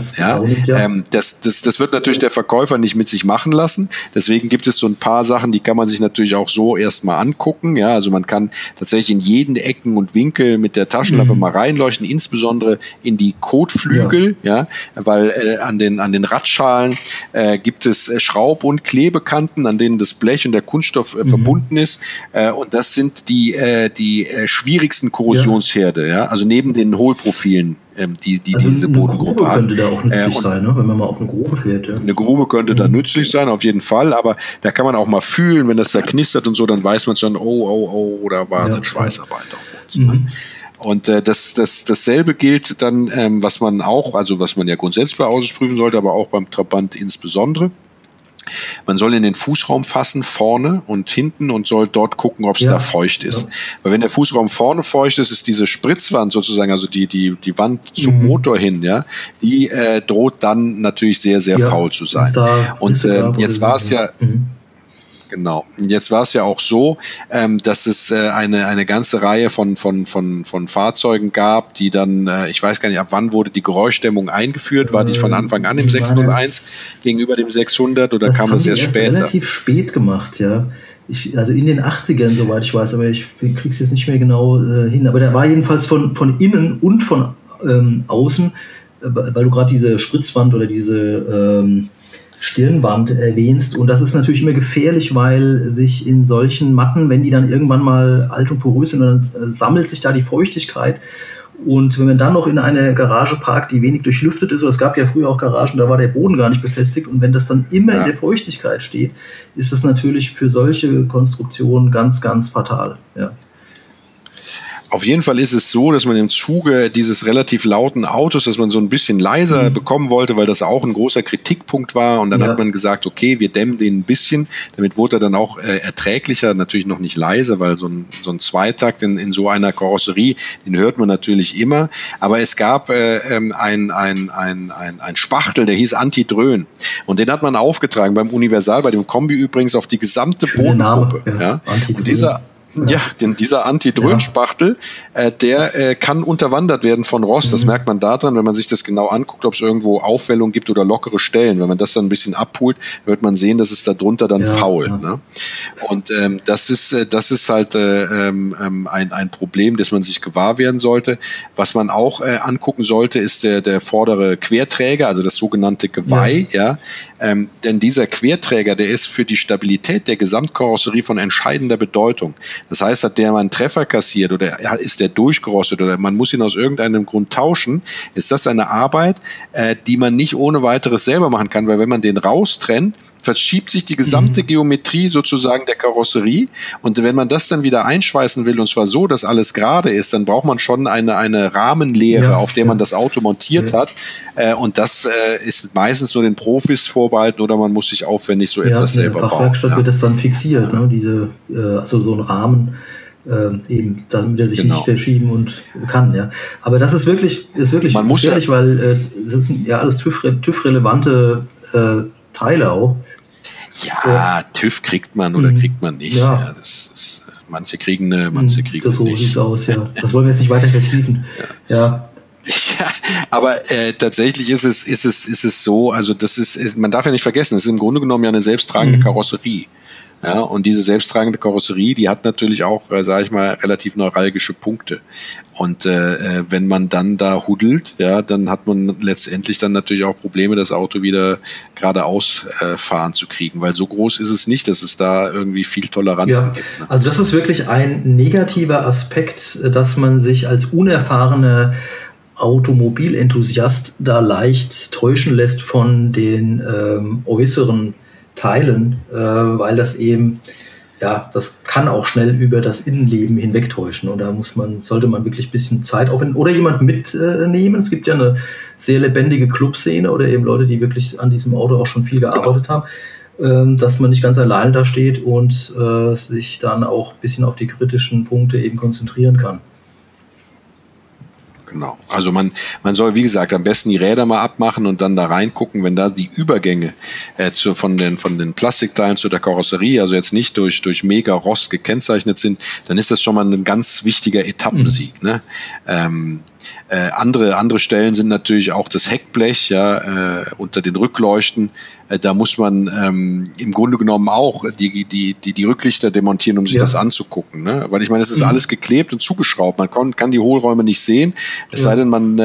Das wird natürlich der Verkäufer nicht mit sich machen lassen. Deswegen gibt es so ein paar Sachen, die kann man sich natürlich auch so erstmal angucken. Ja, also man kann tatsächlich in jeden Ecken und Winkel mit der Taschenlampe mal reinleuchten, insbesondere in die Kotflügel, weil an den Radschalen gibt es Schraub- und Klebekanten, an denen das Blech und der Kunststoff verbunden ist. Und das sind die schwierigsten Korrosionsherde. Ja. Also neben den Hohlprofilen, die diese Bodengruppe hat. Eine Grube könnte da auch nützlich sein, ne? Wenn man mal auf eine Grube fährt. Ja. Eine Grube könnte da nützlich sein, auf jeden Fall, aber da kann man auch mal fühlen, wenn das da knistert und so, dann weiß man schon, oh, da war eine Schweißarbeit auf uns. Ne? Und dasselbe gilt dann, was man ja grundsätzlich bei Autos prüfen sollte, aber auch beim Trabant insbesondere. Man soll in den Fußraum fassen, vorne und hinten, und soll dort gucken, ob es da feucht ist. Ja. Weil wenn der Fußraum vorne feucht ist, ist diese Spritzwand sozusagen, also die Wand zum Motor hin, die droht dann natürlich sehr, sehr faul zu sein. Jetzt war es ja auch so, dass es eine ganze Reihe von Fahrzeugen gab, die dann, ich weiß gar nicht, ab wann wurde die Geräuschdämmung eingeführt? War die von Anfang an im 601 gegenüber dem 600 oder kam das erst später? Das haben relativ spät gemacht, ja. Also in den 80ern, soweit ich weiß, aber ich krieg's jetzt nicht mehr genau hin. Aber da war jedenfalls von innen und von außen, weil du gerade diese Spritzwand oder diese Stirnwand erwähnst, und das ist natürlich immer gefährlich, weil sich in solchen Matten, wenn die dann irgendwann mal alt und porös sind, dann sammelt sich da die Feuchtigkeit, und wenn man dann noch in eine Garage parkt, die wenig durchlüftet ist, oder es gab ja früher auch Garagen, da war der Boden gar nicht befestigt, und wenn das dann immer in der Feuchtigkeit steht, ist das natürlich für solche Konstruktionen ganz, ganz fatal, ja. Auf jeden Fall ist es so, dass man im Zuge dieses relativ lauten Autos, dass man so ein bisschen leiser bekommen wollte, weil das auch ein großer Kritikpunkt war. Und dann hat man gesagt, okay, wir dämmen den ein bisschen. Damit wurde er dann auch erträglicher, natürlich noch nicht leise, weil so ein Zweitakt in so einer Karosserie, den hört man natürlich immer. Aber es gab ein Spachtel, der hieß Antidröhn. Und den hat man aufgetragen beim Universal, bei dem Kombi übrigens, auf die gesamte Bodengruppe. Ja. Und dieser Anti-Dröhnspachtel, der kann unterwandert werden von Rost. Das merkt man daran, wenn man sich das genau anguckt, ob es irgendwo Aufwellung gibt oder lockere Stellen. Wenn man das dann ein bisschen abholt, wird man sehen, dass es da drunter dann faul. Ja. Ne? Und das ist halt ein Problem, das man sich gewahr werden sollte. Was man auch angucken sollte, ist der vordere Querträger, also das sogenannte Geweih. Ja. Denn dieser Querträger, der ist für die Stabilität der Gesamtkarosserie von entscheidender Bedeutung. Das heißt, hat der mal einen Treffer kassiert oder ist der durchgerostet oder man muss ihn aus irgendeinem Grund tauschen, ist das eine Arbeit, die man nicht ohne weiteres selber machen kann, weil wenn man den raustrennt, verschiebt sich die gesamte Geometrie sozusagen der Karosserie, und wenn man das dann wieder einschweißen will, und zwar so, dass alles gerade ist, dann braucht man schon eine Rahmenlehre, auf der man das Auto montiert hat, und das ist meistens nur den Profis vorbehalten, oder man muss sich aufwendig so etwas selber bauen. In der Fachwerkstatt wird das dann fixiert, ne? So ein Rahmen, eben, damit er sich nicht verschieben und kann, ja. Aber das ist wirklich gefährlich, weil das sind ja alles TÜV-relevante Teile auch. Ja, TÜV kriegt man oder kriegt man nicht. Ja. Ja, das ist, manche kriegen eine, manche kriegen das so nicht. So sieht es aus, ja. Das wollen wir jetzt nicht weiter vertiefen. Ja, aber tatsächlich ist es so, also das ist, man darf ja nicht vergessen, es ist im Grunde genommen ja eine selbsttragende Karosserie. Ja, und diese selbsttragende Karosserie, die hat natürlich auch, sage ich mal, relativ neuralgische Punkte. Und wenn man dann da huddelt, ja, dann hat man letztendlich dann natürlich auch Probleme, das Auto wieder geradeaus fahren zu kriegen, weil so groß ist es nicht, dass es da irgendwie viel Toleranzen gibt. Ne? Also das ist wirklich ein negativer Aspekt, dass man sich als unerfahrener Automobilenthusiast da leicht täuschen lässt von den äußeren Teilen, weil das eben, das kann auch schnell über das Innenleben hinwegtäuschen, und da sollte man wirklich ein bisschen Zeit aufwenden oder jemand mitnehmen. Es gibt ja eine sehr lebendige Clubszene oder eben Leute, die wirklich an diesem Auto auch schon viel gearbeitet haben. dass man nicht ganz alleine da steht und sich dann auch ein bisschen auf die kritischen Punkte eben konzentrieren kann. Genau, also man soll, wie gesagt, am besten die Räder mal abmachen und dann da reingucken, wenn da die Übergänge von den Plastikteilen zu der Karosserie, also jetzt nicht durch mega Rost gekennzeichnet sind, dann ist das schon mal ein ganz wichtiger Etappensieg. Ne? Andere Stellen sind natürlich auch das Heckblech unter den Rückleuchten. Da muss man im Grunde genommen auch die Rücklichter demontieren, um sich das anzugucken. Ne? Weil ich meine, das ist alles geklebt und zugeschraubt. Man kann die Hohlräume nicht sehen. Es sei denn, man,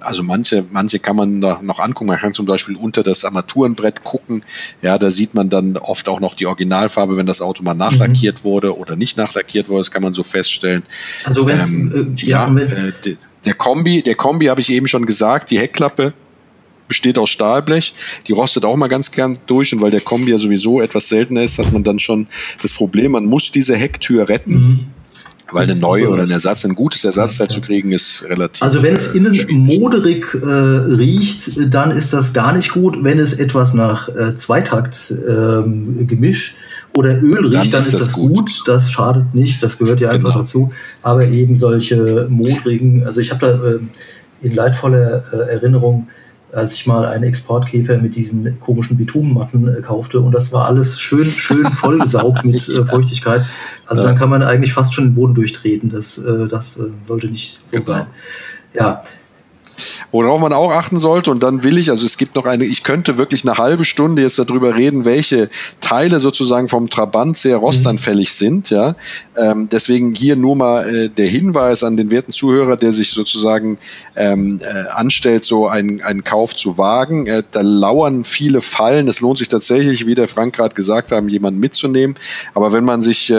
also manche kann man noch angucken. Man kann zum Beispiel unter das Armaturenbrett gucken. Ja, da sieht man dann oft auch noch die Originalfarbe, wenn das Auto mal nachlackiert wurde oder nicht nachlackiert wurde. Das kann man so feststellen. Also der Kombi habe ich eben schon gesagt, die Heckklappe besteht aus Stahlblech, die rostet auch mal ganz gern durch, und weil der Kombi ja sowieso etwas seltener ist, hat man dann schon das Problem, man muss diese Hecktür retten, weil eine neue oder ein gutes Ersatzteil zu kriegen, ist relativ. Also wenn es innen moderig riecht, dann ist das gar nicht gut. Wenn es etwas nach Zweitakt-Gemisch oder Öl riecht, dann ist das gut. Das schadet nicht, das gehört ja einfach dazu. Aber eben solche modrigen, also ich habe da in leidvoller Erinnerung, als ich mal einen Exportkäfer mit diesen komischen Bitumenmatten kaufte, und das war alles schön vollgesaugt mit Feuchtigkeit. Also dann kann man eigentlich fast schon den Boden durchtreten. Das sollte nicht so sein. Ja. Worauf man auch achten sollte, und dann will ich, also es gibt noch ich könnte wirklich eine halbe Stunde jetzt darüber reden, welche Teile sozusagen vom Trabant sehr rostanfällig sind, ja. Deswegen hier nur mal der Hinweis an den werten Zuhörer, der sich sozusagen anstellt, so einen Kauf zu wagen. Da lauern viele Fallen. Es lohnt sich tatsächlich, wie der Frank gerade gesagt hat, jemanden mitzunehmen. Aber wenn man sich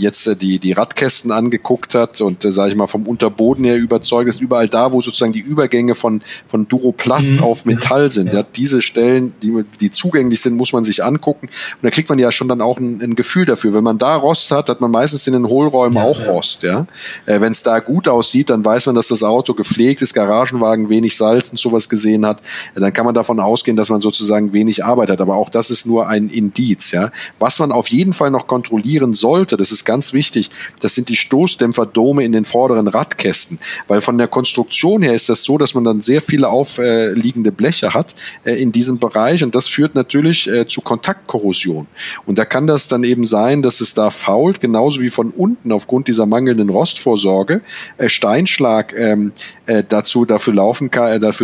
jetzt die Radkästen angeguckt hat und, sage ich mal, vom Unterboden her überzeugt ist, überall da, wo sozusagen die Übergänge von Duroplast auf Metall sind. Ja, diese Stellen, die zugänglich sind, muss man sich angucken. Und da kriegt man ja schon dann auch ein Gefühl dafür. Wenn man da Rost hat, hat man meistens in den Hohlräumen auch Rost. Ja? Wenn es da gut aussieht, dann weiß man, dass das Auto gepflegt ist, Garagenwagen, wenig Salz und sowas gesehen hat. Dann kann man davon ausgehen, dass man sozusagen wenig Arbeit hat. Aber auch das ist nur ein Indiz. Ja? Was man auf jeden Fall noch kontrollieren sollte, das ist ganz wichtig, das sind die Stoßdämpferdome in den vorderen Radkästen. Weil von der Konstruktion her ist das so, dass man dann sehr viele aufliegende Bleche hat in diesem Bereich, und das führt natürlich zu Kontaktkorrosion. Und da kann das dann eben sein, dass es da fault, genauso wie von unten aufgrund dieser mangelnden Rostvorsorge Steinschlag dafür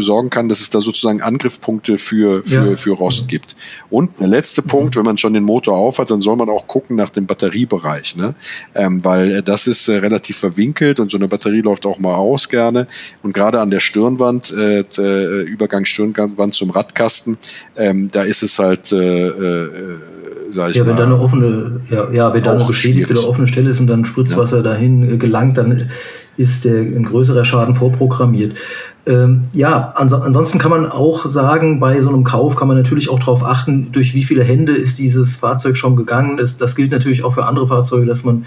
sorgen kann, dass es da sozusagen Angriffspunkte für Rost gibt. Und der letzte Punkt, wenn man schon den Motor auf hat, dann soll man auch gucken nach dem Batteriebereich, ne? Weil das ist relativ verwinkelt, und so eine Batterie läuft auch mal aus gerne. Und gerade an der Stirnwand, Übergang Stirnwand zum Radkasten, da ist es halt, sag ich mal, wenn da eine offene, wenn da eine beschädigte oder offene Stelle ist und dann Spritzwasser dahin gelangt, dann ist ein größerer Schaden vorprogrammiert. Ansonsten kann man auch sagen, bei so einem Kauf kann man natürlich auch darauf achten, durch wie viele Hände ist dieses Fahrzeug schon gegangen. Das gilt natürlich auch für andere Fahrzeuge, dass man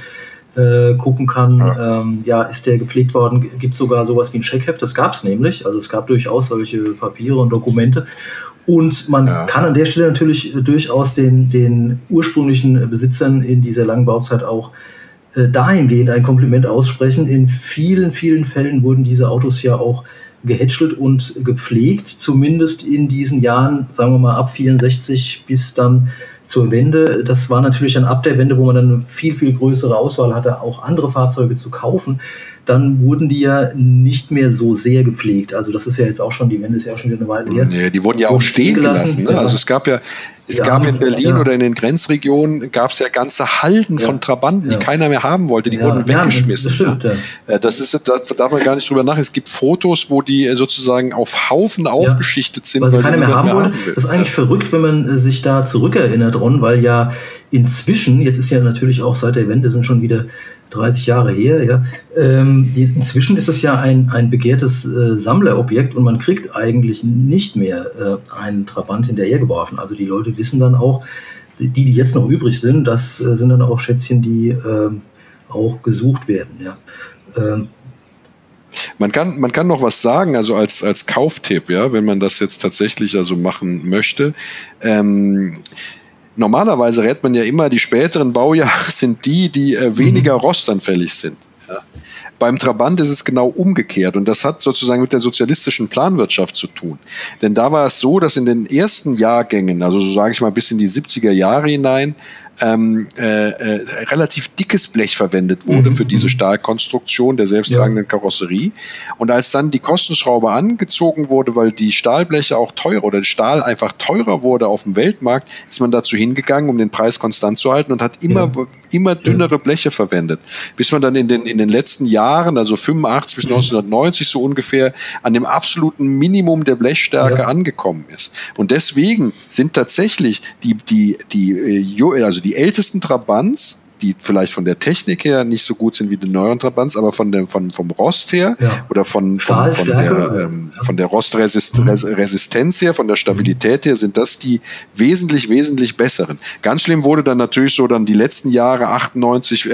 gucken kann, ist der gepflegt worden, gibt sogar sowas wie ein Scheckheft, das gab es nämlich, also es gab durchaus solche Papiere und Dokumente, und man kann an der Stelle natürlich durchaus den ursprünglichen Besitzern in dieser langen Bauzeit auch dahingehend ein Kompliment aussprechen. In vielen, vielen Fällen wurden diese Autos ja auch gehätschelt und gepflegt, zumindest in diesen Jahren, sagen wir mal ab 64 bis dann zur Wende. Das war natürlich dann ab der Wende, wo man dann eine viel, viel größere Auswahl hatte, auch andere Fahrzeuge zu kaufen. Dann wurden die ja nicht mehr so sehr gepflegt. Also das ist ja jetzt auch schon, die Wende ist ja auch schon wieder eine Weile her. Nee, die wurden ja auch stehen gelassen. Ne? Also es gab in Berlin oder in den Grenzregionen gab es ja ganze Halden von Trabanten, die keiner mehr haben wollte. Die wurden weggeschmissen. Das stimmt, da darf man gar nicht drüber nachdenken. Es gibt Fotos, wo die sozusagen auf Haufen aufgeschichtet sind, weil keiner mehr haben wollte. Das ist eigentlich verrückt, wenn man sich da zurückerinnert, Ron, weil ja inzwischen, jetzt ist ja natürlich auch seit der Wende sind schon wieder 30 Jahre her, inzwischen ist es ja ein begehrtes Sammlerobjekt, und man kriegt eigentlich nicht mehr einen Trabant hinterhergeworfen. Also die Leute wissen dann auch, die jetzt noch übrig sind, das sind dann auch Schätzchen, die auch gesucht werden. Man kann noch was sagen, also als Kauftipp, ja, wenn man das jetzt tatsächlich also machen möchte. Normalerweise rät man ja immer, die späteren Baujahre sind die weniger rostanfällig sind. Ja. Beim Trabant ist es genau umgekehrt und das hat sozusagen mit der sozialistischen Planwirtschaft zu tun. Denn da war es so, dass in den ersten Jahrgängen, also so sage ich mal bis in die 70er Jahre hinein, relativ dickes Blech verwendet wurde für diese Stahlkonstruktion der selbsttragenden Karosserie. Und als dann die Kostenschraube angezogen wurde, weil die Stahlbleche auch teurer oder der Stahl einfach teurer wurde auf dem Weltmarkt, ist man dazu hingegangen, um den Preis konstant zu halten und hat immer dünnere Bleche verwendet. Bis man dann in den letzten Jahren, also 85 bis 1990 so ungefähr, an dem absoluten Minimum der Blechstärke angekommen ist. Und deswegen sind tatsächlich die ältesten Trabants, die vielleicht von der Technik her nicht so gut sind wie die neueren Trabants, aber vom Rost her oder von der Rostresistenz her, von der Stabilität her, sind das die wesentlich besseren. Ganz schlimm wurde dann natürlich so dann die letzten Jahre 88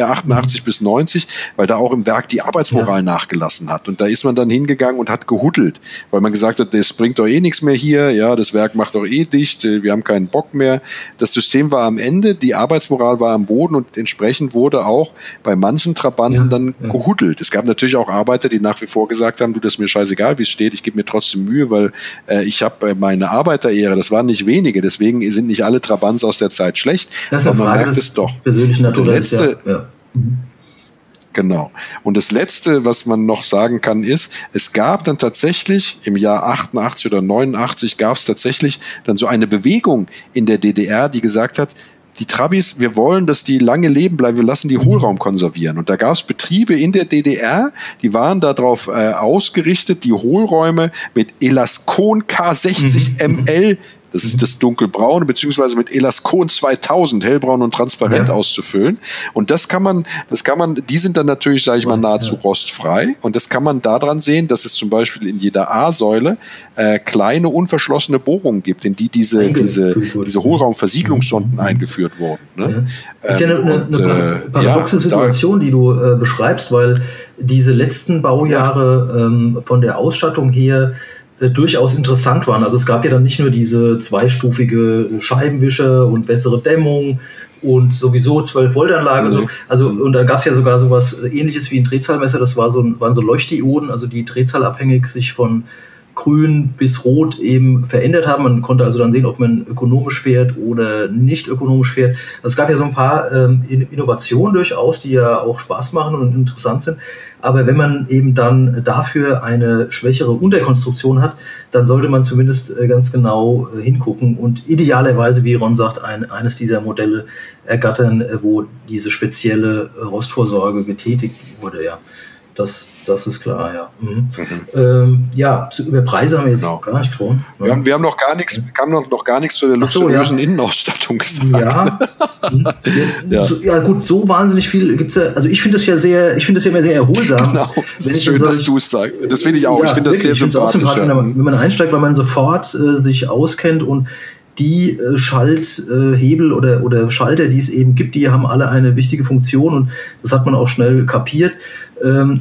bis 90, weil da auch im Werk die Arbeitsmoral nachgelassen hat. Und da ist man dann hingegangen und hat gehudelt, weil man gesagt hat, das bringt doch eh nichts mehr hier, ja, das Werk macht doch eh dicht, wir haben keinen Bock mehr. Das System war am Ende, die Arbeitsmoral war am Boden und entsprechend wurde auch bei manchen Trabanten dann gehudelt. Es gab natürlich auch Arbeiter, die nach wie vor gesagt haben, du, das ist mir scheißegal, wie es steht, ich gebe mir trotzdem Mühe, weil ich habe meine Arbeiterehre. Das waren nicht wenige, deswegen sind nicht alle Trabants aus der Zeit schlecht, das aber man merkt es doch. Persönlichen Natur Genau. Und das Letzte, was man noch sagen kann, ist, es gab dann tatsächlich im Jahr 88 oder 89 gab es tatsächlich dann so eine Bewegung in der DDR, die gesagt hat, die Trabis, wir wollen, dass die lange leben bleiben, wir lassen die Hohlraum konservieren. Und da gab es Betriebe in der DDR, die waren darauf ausgerichtet, die Hohlräume mit Elascon K60 ML, das ist das dunkelbraune, beziehungsweise mit Elascon 2000, hellbraun und transparent auszufüllen. Und das kann man, die sind dann natürlich, sage ich mal, nahezu rostfrei. Und das kann man daran sehen, dass es zum Beispiel in jeder A-Säule kleine unverschlossene Bohrungen gibt, in die diese Hohlraumversiegelungssonden eingeführt wurden. Ne? Das ist ja eine paradoxe Situation, die du beschreibst, weil diese letzten Baujahre von der Ausstattung her durchaus interessant waren. Also es gab ja dann nicht nur diese zweistufige Scheibenwischer und bessere Dämmung und sowieso 12-Volt-Anlage. Also, und da gab es ja sogar sowas Ähnliches wie ein Drehzahlmesser. Das waren so Leuchtdioden, also die drehzahlabhängig sich von grün bis rot eben verändert haben. Man konnte also dann sehen, ob man ökonomisch fährt oder nicht ökonomisch fährt. Also es gab ja so ein paar Innovationen durchaus, die ja auch Spaß machen und interessant sind. Aber wenn man eben dann dafür eine schwächere Unterkonstruktion hat, dann sollte man zumindest ganz genau hingucken und idealerweise, wie Ron sagt, eines dieser Modelle ergattern, wo diese spezielle Rostvorsorge getätigt wurde, ja. Das ist klar, ja. Über Preise haben wir jetzt gar nicht gesprochen. Ja. Wir haben noch gar nichts, zu der luxuriösen Innenausstattung gesagt. Ja. So wahnsinnig viel gibt es ja. Also ich finde das ja immer sehr erholsam. Genau. Schön, dass du es sagst. Das finde ich auch. Ich finde das sehr sympathisch. Wenn man einsteigt, weil man sofort sich auskennt und die Schalthebel oder Schalter, die es eben gibt, die haben alle eine wichtige Funktion und das hat man auch schnell kapiert.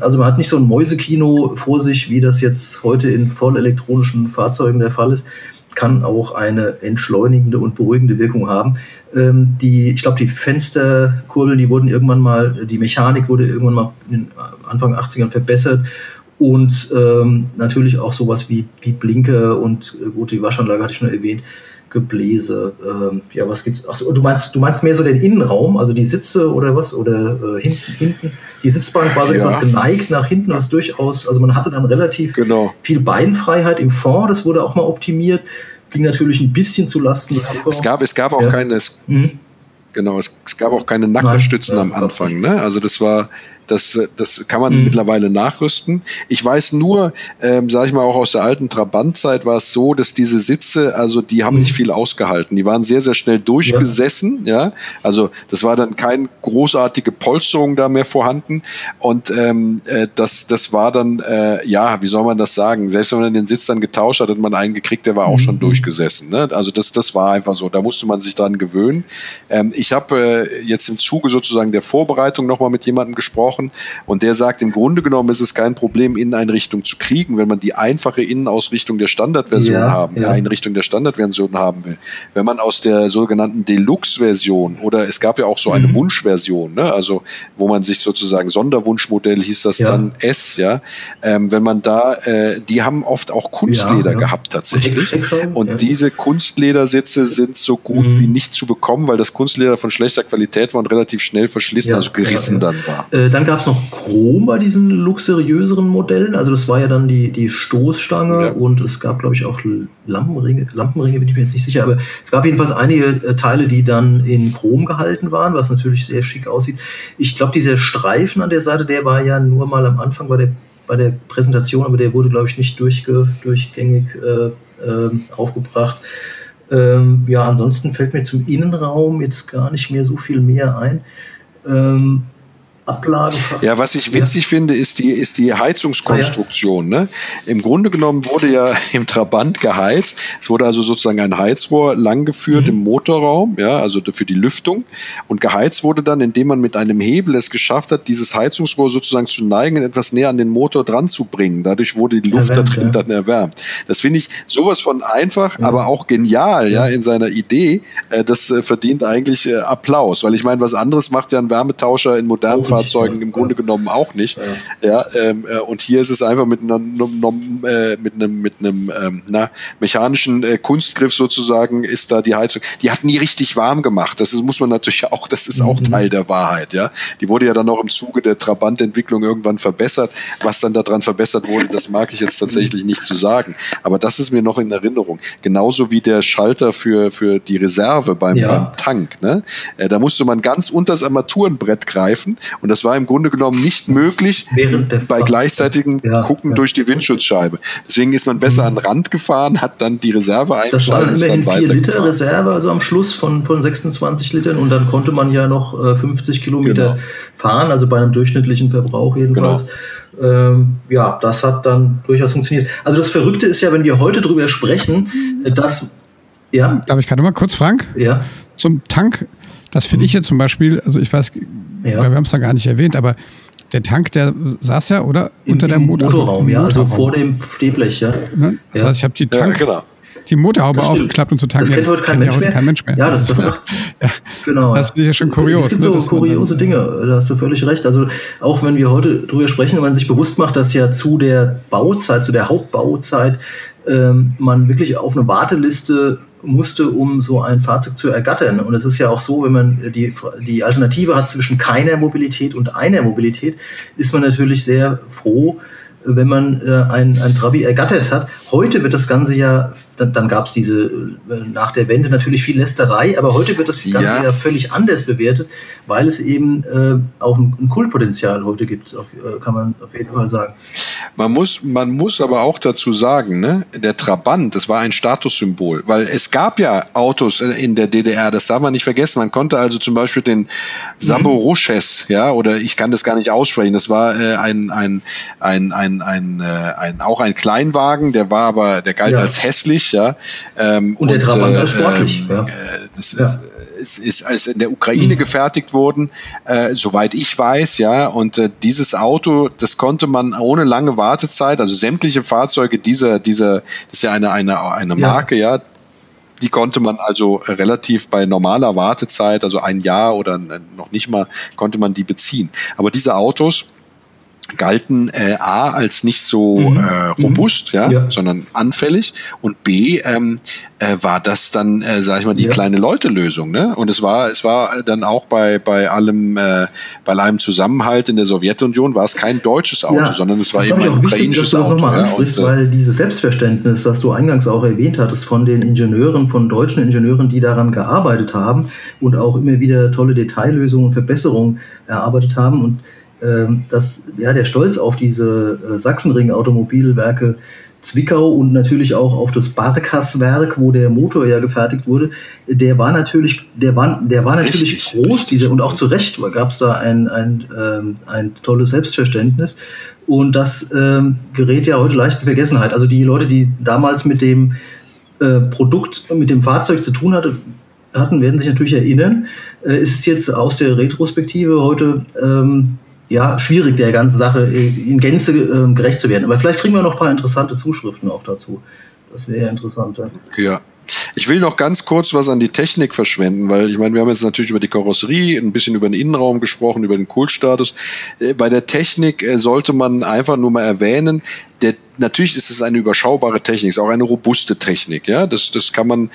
Also man hat nicht so ein Mäusekino vor sich, wie das jetzt heute in voll elektronischen Fahrzeugen der Fall ist. Kann auch eine entschleunigende und beruhigende Wirkung haben. Ich glaube, die Fensterkurbeln, die Mechanik wurde irgendwann mal Anfang 80ern verbessert. Und natürlich auch sowas wie Blinker und die Waschanlage hatte ich schon erwähnt. Gebläse, was gibt's? Achso, du meinst mehr so den Innenraum, also die Sitze oder was? Oder hinten? Die Sitzbank war so etwas geneigt nach hinten, was durchaus, also man hatte dann relativ viel Beinfreiheit im Fond, das wurde auch mal optimiert, ging natürlich ein bisschen zu Lasten. Es gab auch keine. Genau, es gab auch keine Nackenstützen am Anfang. Ne? Also das kann man mittlerweile nachrüsten. Ich weiß nur, sage ich mal, auch aus der alten Trabantzeit war es so, dass diese Sitze, also die haben nicht viel ausgehalten. Die waren sehr, sehr schnell durchgesessen. Ja. Also das war dann keine großartige Polsterung da mehr vorhanden. Und das war dann, wie soll man das sagen? Selbst wenn man den Sitz dann getauscht hat, hat man einen gekriegt, der war auch schon durchgesessen. Ne? Also das war einfach so. Da musste man sich dran gewöhnen. Ich habe jetzt im Zuge sozusagen der Vorbereitung nochmal mit jemandem gesprochen und der sagt, im Grunde genommen ist es kein Problem, Inneneinrichtung zu kriegen, wenn man die einfache Innenausrichtung der Standardversion Einrichtung der Standardversion haben will. Wenn man aus der sogenannten Deluxe-Version oder es gab ja auch so eine Wunschversion, ne? Also wo man sich sozusagen Sonderwunschmodell hieß das dann S, wenn man da, die haben oft auch Kunstleder gehabt tatsächlich und diese Kunstledersitze sind so gut wie nicht zu bekommen, weil das Kunstleder von schlechter Qualität war und relativ schnell verschlissen, also gerissen dann war. Dann gab es noch Chrom bei diesen luxuriöseren Modellen, also das war ja dann die Stoßstange und es gab glaube ich auch Lampenringe, bin ich mir jetzt nicht sicher, aber es gab jedenfalls einige Teile, die dann in Chrom gehalten waren, was natürlich sehr schick aussieht. Ich glaube, dieser Streifen an der Seite, der war ja nur mal am Anfang bei der Präsentation, aber der wurde, glaube ich, nicht durchgängig aufgebracht. Ansonsten fällt mir zum Innenraum jetzt gar nicht mehr so viel mehr ein. Was ich witzig finde, ist die Heizungskonstruktion. Ne? Im Grunde genommen wurde ja im Trabant geheizt. Es wurde also sozusagen ein Heizrohr langgeführt im Motorraum, also für die Lüftung. Und geheizt wurde dann, indem man mit einem Hebel es geschafft hat, dieses Heizungsrohr sozusagen zu neigen, etwas näher an den Motor dran zu bringen. Dadurch wurde die Luft da drin dann erwärmt. Das finde ich sowas von einfach, aber auch genial in seiner Idee. Das verdient eigentlich Applaus, weil ich meine, was anderes macht ja ein Wärmetauscher in modernen Fahrzeugen im Grunde genommen auch nicht. Und hier ist es einfach mit einem mechanischen Kunstgriff sozusagen ist da die Heizung. Die hat nie richtig warm gemacht. Das muss man natürlich auch, das ist auch Teil der Wahrheit. Ja, die wurde ja dann auch im Zuge der Trabant-Entwicklung irgendwann verbessert. Was dann daran verbessert wurde, das mag ich jetzt tatsächlich nicht zu sagen. Aber das ist mir noch in Erinnerung. Genauso wie der Schalter für die Reserve beim Tank. Ne? Da musste man ganz unters Armaturenbrett greifen. Und das war im Grunde genommen nicht möglich bei gleichzeitigem Gucken durch die Windschutzscheibe. Deswegen ist man besser an den Rand gefahren, hat dann die Reserve eingeschaltet. Das war immerhin 4 Liter Reserve, also am Schluss von 26 Litern. Und dann konnte man ja noch 50 Kilometer fahren, also bei einem durchschnittlichen Verbrauch jedenfalls. Genau. Das hat dann durchaus funktioniert. Also das Verrückte ist ja, wenn wir heute drüber sprechen, dass... Ja? Darf ich gerade mal kurz, Frank? Ja. Zum Tank... Das finde ich ja zum Beispiel, also ich weiß, wir haben es da gar nicht erwähnt, aber der Tank, der saß ja, oder? Unter dem Motorraum, also vor dem Stehblech, Ne? Das heißt, ich habe die Motorhaube aufgeklappt und zu tanken. Das kennt heute kein Mensch mehr. Ja, das ist ja schon kurios. Es gibt so kuriose Dinge, da hast du völlig recht. Also auch wenn wir heute drüber sprechen, wenn man sich bewusst macht, dass ja zu der Bauzeit, zu der Hauptbauzeit, man wirklich auf eine Warteliste musste, um so ein Fahrzeug zu ergattern. Und es ist ja auch so, wenn man die Alternative hat zwischen keiner Mobilität und einer Mobilität, ist man natürlich sehr froh, wenn man ein Trabi ergattert hat. Heute wird das Ganze ja, dann gab es diese nach der Wende natürlich viel Lästerei, aber heute wird das Ganze ja völlig anders bewertet, weil es eben auch ein Kultpotenzial heute gibt, kann man auf jeden Fall sagen. Man muss aber auch dazu sagen, ne, der Trabant, das war ein Statussymbol, weil es gab ja Autos in der DDR, das darf man nicht vergessen. Man konnte also zum Beispiel den Saboroches, oder ich kann das gar nicht aussprechen, das war ein Kleinwagen, der war aber, der galt als hässlich, Und der Trabant war sportlich, Es ist als in der Ukraine gefertigt worden, soweit ich weiß, und dieses Auto, das konnte man ohne lange Wartezeit, also sämtliche Fahrzeuge dieser das ist ja eine Marke, die konnte man also relativ bei normaler Wartezeit, also ein Jahr oder noch nicht mal, konnte man die beziehen. Aber diese Autos galten A als nicht so robust, sondern anfällig, und B war das dann, sag ich mal, die kleine Leute-Lösung, ne? Und es war dann auch bei allem Zusammenhalt in der Sowjetunion war es kein deutsches Auto, sondern es war eben ein ukrainisches Auto. Das nochmal ansprichst, weil dieses Selbstverständnis, das du eingangs auch erwähnt hattest, von den Ingenieuren, von deutschen Ingenieuren, die daran gearbeitet haben und auch immer wieder tolle Detaillösungen und Verbesserungen erarbeitet haben, und der Stolz auf diese Sachsenring-Automobilwerke Zwickau und natürlich auch auf das Barkas-Werk, wo der Motor ja gefertigt wurde, der war natürlich richtig groß, und auch zu Recht gab es da ein tolles Selbstverständnis. Und das gerät ja heute leicht in Vergessenheit. Also die Leute, die damals mit dem Fahrzeug zu tun hatten, hatten, werden sich natürlich erinnern, ist es jetzt aus der Retrospektive heute schwierig, der ganzen Sache in Gänze gerecht zu werden. Aber vielleicht kriegen wir noch ein paar interessante Zuschriften auch dazu. Das wäre ja interessant. Ja. Ich will noch ganz kurz was an die Technik verschwenden, weil ich meine, wir haben jetzt natürlich über die Karosserie, ein bisschen über den Innenraum gesprochen, über den Coolstatus. Bei der Technik sollte man einfach nur mal erwähnen, natürlich ist es eine überschaubare Technik, ist auch eine robuste Technik, ja. Das kann man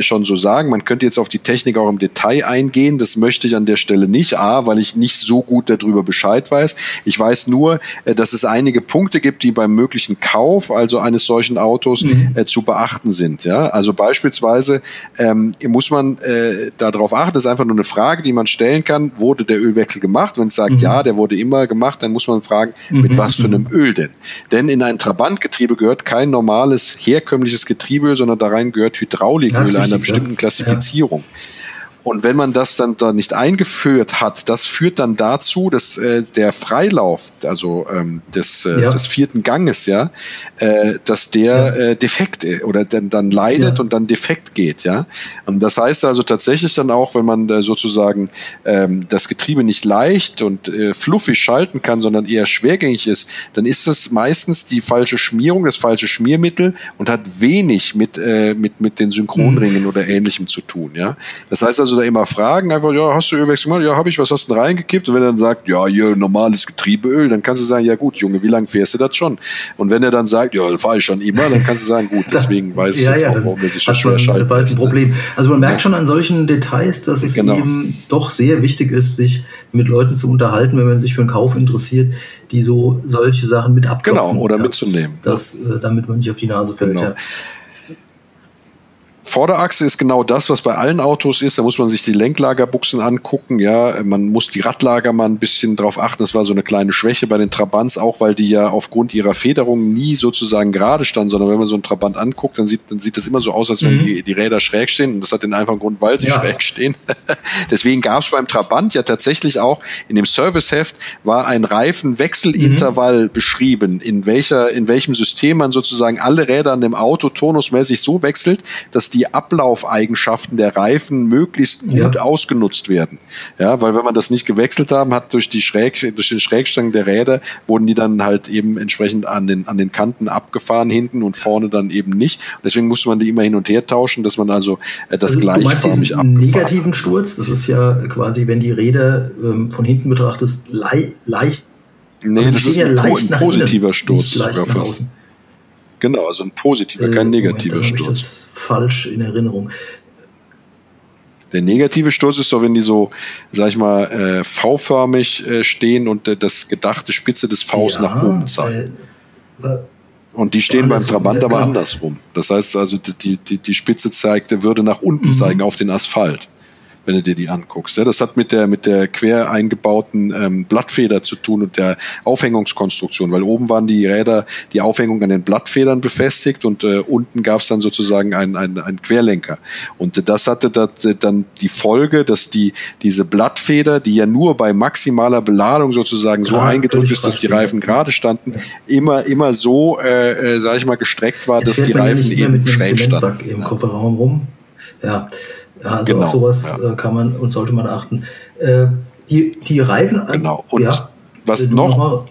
schon so sagen. Man könnte jetzt auf die Technik auch im Detail eingehen. Das möchte ich an der Stelle nicht. A, weil ich nicht so gut darüber Bescheid weiß. Ich weiß nur, dass es einige Punkte gibt, die beim möglichen Kauf, also eines solchen Autos, zu beachten sind, ja. Also beispielsweise muss man darauf achten. Das ist einfach nur eine Frage, die man stellen kann. Wurde der Ölwechsel gemacht? Wenn es sagt, ja, der wurde immer gemacht, dann muss man fragen, mit was für einem Öl denn? Denn in ein Trabantgetriebe gehört kein normales herkömmliches Getriebeöl, sondern da rein gehört Hydrauliköl einer bestimmten Klassifizierung. Ja. Und wenn man das dann da nicht eingeführt hat, das führt dann dazu, dass der Freilauf, also des vierten Ganges, dass der defekt oder dann leidet und dann defekt geht. Ja? Und das heißt also tatsächlich dann auch, wenn man sozusagen das Getriebe nicht leicht und fluffig schalten kann, sondern eher schwergängig ist, dann ist das meistens die falsche Schmierung, das falsche Schmiermittel und hat wenig mit den Synchronringen oder Ähnlichem zu tun. Ja? Das heißt also, da immer fragen, einfach, ja, hast du Ölwechsel gemacht? Ja, habe ich, was hast du denn reingekippt? Und wenn er dann sagt, ja, hier, normales Getriebeöl, dann kannst du sagen, ja gut, Junge, wie lange fährst du das schon? Und wenn er dann sagt, ja, das fahre ich schon immer, dann kannst du sagen, gut, deswegen weiß ich jetzt auch, warum der sich schon schwer schalten lässt. Problem. Also man merkt schon an solchen Details, dass es eben doch sehr wichtig ist, sich mit Leuten zu unterhalten, wenn man sich für einen Kauf interessiert, die so solche Sachen mit abklopfen. Genau, oder mitzunehmen. Das, damit man nicht auf die Nase fällt, genau. Ja. Vorderachse ist genau das, was bei allen Autos ist. Da muss man sich die Lenklagerbuchsen angucken. Ja, man muss die Radlager mal ein bisschen drauf achten. Das war so eine kleine Schwäche bei den Trabants, auch weil die ja aufgrund ihrer Federung nie sozusagen gerade standen, sondern wenn man so einen Trabant anguckt, dann sieht das immer so aus, als wenn die Räder schräg stehen. Und das hat den einfachen Grund, weil sie schräg stehen. Deswegen gab es beim Trabant ja tatsächlich auch in dem Serviceheft war ein Reifenwechselintervall beschrieben, in welchem System man sozusagen alle Räder an dem Auto turnusmäßig so wechselt, dass die Ablaufeigenschaften der Reifen möglichst gut ausgenutzt werden. Ja, weil wenn man das nicht gewechselt haben, hat durch den Schrägstang der Räder wurden die dann halt eben entsprechend an den Kanten abgefahren hinten und vorne dann eben nicht. Und deswegen musste man die immer hin und her tauschen, dass man also das gleichförmig abgefahren hat. Negativen Sturz, das ist ja quasi, wenn die Räder von hinten betrachtet leicht. Nee, das ist ein positiver Sturz sogar fast. Genau, also ein positiver, kein negativer Sturz. Das falsch in Erinnerung. Der negative Sturz ist doch, wenn die so, sag ich mal, V-förmig stehen und das gedachte Spitze des Vs nach oben zeigt. Und die stehen beim Trabant aber andersrum. Das heißt also, die Spitze würde nach unten zeigen auf den Asphalt, wenn du dir die anguckst. Ja, das hat mit der quer eingebauten Blattfeder zu tun und der Aufhängungskonstruktion, weil oben waren die Räder, die Aufhängung an den Blattfedern befestigt und unten gab es dann sozusagen einen Querlenker. Und das hatte dann die Folge, dass diese Blattfeder, die ja nur bei maximaler Beladung sozusagen so eingedrückt ist, dass die Reifen gerade standen, immer so, sag ich mal, gestreckt war, dass die Reifen eben schräg standen. Im Kofferraum rum. Ja, also auf sowas kann man und sollte man achten. Die Reifen... Genau, und was noch?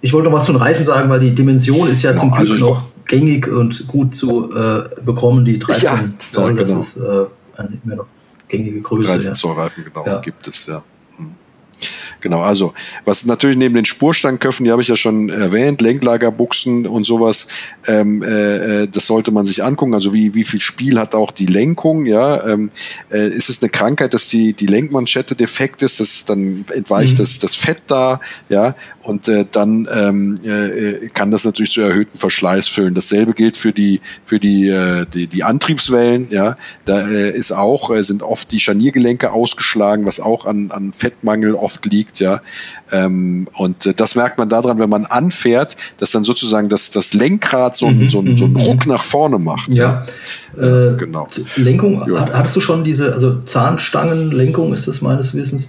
Ich wollte noch was zu den Reifen sagen, weil die Dimension ist ja zum Glück noch gängig und gut zu bekommen, die 13 Zoll, das ist immer noch gängige Größe. 13 Zoll Reifen, gibt es, Genau, also was natürlich neben den Spurstangenköpfen, die habe ich ja schon erwähnt, Lenklagerbuchsen und sowas, das sollte man sich angucken. Also wie viel Spiel hat auch die Lenkung? Ja, ist es eine Krankheit, dass die Lenkmanschette defekt ist? Das dann entweicht das Fett da, ja, und dann kann das natürlich zu erhöhten Verschleiß führen. Dasselbe gilt für die Antriebswellen. Ja, da sind oft die Scharniergelenke ausgeschlagen, was auch an Fettmangel oft liegt. Ja, und das merkt man daran, wenn man anfährt, dass dann sozusagen das Lenkrad so einen Ruck nach vorne macht. Ja. Genau. Lenkung, hattest du schon diese, also Zahnstangenlenkung ist das meines Wissens.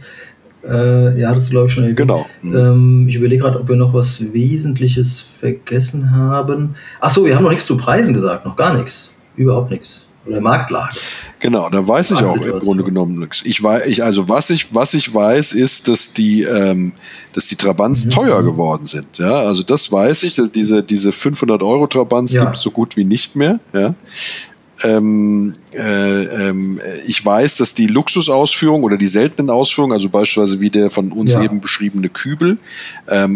Hattest du, glaube ich, schon erwähnt. Genau. Ich überlege gerade, ob wir noch was Wesentliches vergessen haben. Achso, wir haben noch nichts zu Preisen gesagt, noch gar nichts, überhaupt nichts. von der Marktlage. Genau, da weiß ich auch im Grunde genommen nichts. Was ich weiß, ist, dass die Trabants teuer geworden sind. Ja, also das weiß ich, dass diese 500 Euro Trabants gibt es so gut wie nicht mehr. Ja. Ich weiß, dass die Luxusausführung oder die seltenen Ausführungen, also beispielsweise wie der von uns eben beschriebene Kübel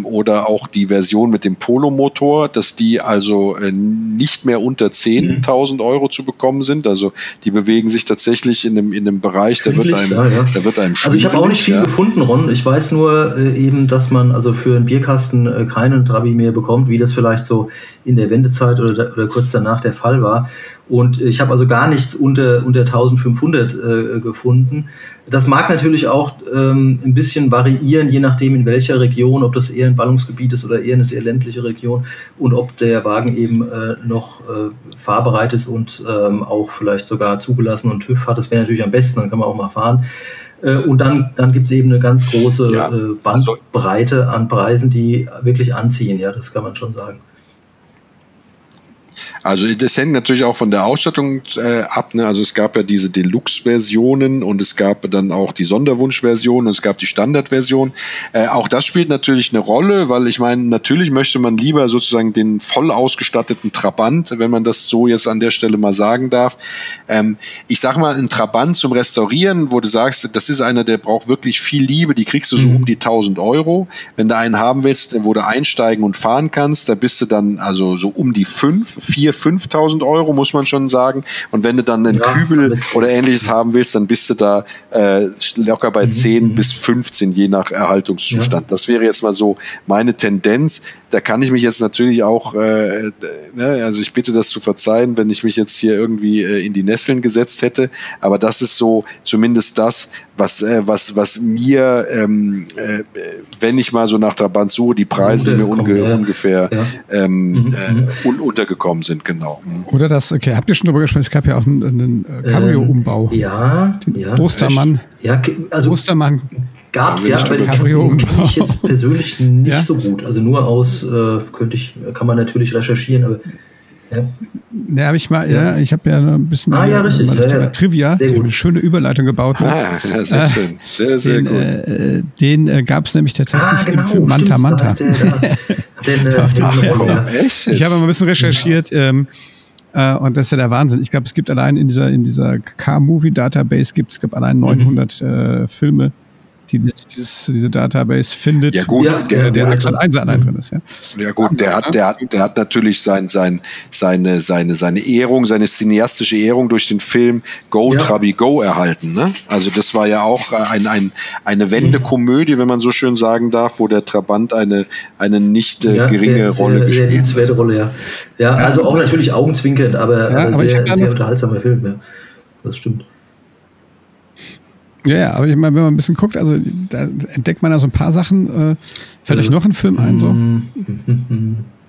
oder auch die Version mit dem Polo-Motor, dass die also nicht mehr unter 10.000 Euro zu bekommen sind. Also die bewegen sich tatsächlich in einem Bereich, da wird einem schwindelig. Also ich habe auch nicht viel gefunden, Ron. Ich weiß nur eben, dass man also für einen Bierkasten keinen Trabi mehr bekommt, wie das vielleicht so in der Wendezeit oder kurz danach der Fall war. Und ich habe also gar nichts unter 1500 gefunden. Das mag natürlich auch ein bisschen variieren, je nachdem in welcher Region, ob das eher ein Ballungsgebiet ist oder eher eine sehr ländliche Region und ob der Wagen eben noch fahrbereit ist und auch vielleicht sogar zugelassen und TÜV hat. Das wäre natürlich am besten, dann kann man auch mal fahren. Und dann gibt es eben eine ganz große Bandbreite an Preisen, die wirklich anziehen. Ja, das kann man schon sagen. Also das hängt natürlich auch von der Ausstattung ab. Ne? Also es gab ja diese Deluxe-Versionen und es gab dann auch die Sonderwunsch-Version und es gab die Standard-Version. Auch das spielt natürlich eine Rolle, weil ich meine, natürlich möchte man lieber sozusagen den voll ausgestatteten Trabant, wenn man das so jetzt an der Stelle mal sagen darf. Ich sag mal, ein Trabant zum Restaurieren, wo du sagst, das ist einer, der braucht wirklich viel Liebe, die kriegst du so um die 1.000 Euro. Wenn du einen haben willst, wo du einsteigen und fahren kannst, da bist du dann also so um die 5.000 Euro, muss man schon sagen. Und wenn du dann einen Kübel oder ähnliches haben willst, dann bist du da locker bei 10 bis 15, je nach Erhaltungszustand. Ja. Das wäre jetzt mal so meine Tendenz. Da kann ich mich jetzt natürlich auch, also ich bitte das zu verzeihen, wenn ich mich jetzt hier irgendwie in die Nesseln gesetzt hätte, aber das ist so zumindest das, was mir, wenn ich mal so nach Trabant suche, die Preise, die mir ungefähr untergekommen sind, genau. Oder das, okay, habt ihr schon drüber gesprochen, es gab ja auch einen Cabrio-Umbau. Ostermann. Ja, also Ostermann gab es ja, aber den kenne ich jetzt persönlich nicht so gut. Also nur aus, kann man natürlich recherchieren, aber ja, habe ich mal, ich habe ja ein bisschen mal das Thema Trivia, eine schöne Überleitung gebaut. Sehr schön, sehr, sehr gut. Den gab es nämlich tatsächlich im Film Manta. Ich habe mal ein bisschen recherchiert und das ist ja der Wahnsinn. Ich glaube, es gibt allein in dieser Car-Movie-Database gab allein 900 Filme, die diese Database findet. Ja gut, der hat schon allein drin ist. Ja gut, der hat natürlich seine Ehrung, seine cineastische Ehrung durch den Film Go Trabi Go erhalten. Ne? Also das war ja auch eine Wendekomödie, wenn man so schön sagen darf, wo der Trabant eine nicht geringe Rolle gespielt hat. Eine liebenswerte Rolle, ja. Also auch natürlich augenzwinkernd, aber sehr unterhaltsamer Film. Ja. Das stimmt. Ja, aber ich meine, wenn man ein bisschen guckt, also da entdeckt man ja so ein paar Sachen. Fällt euch noch ein Film ein? So?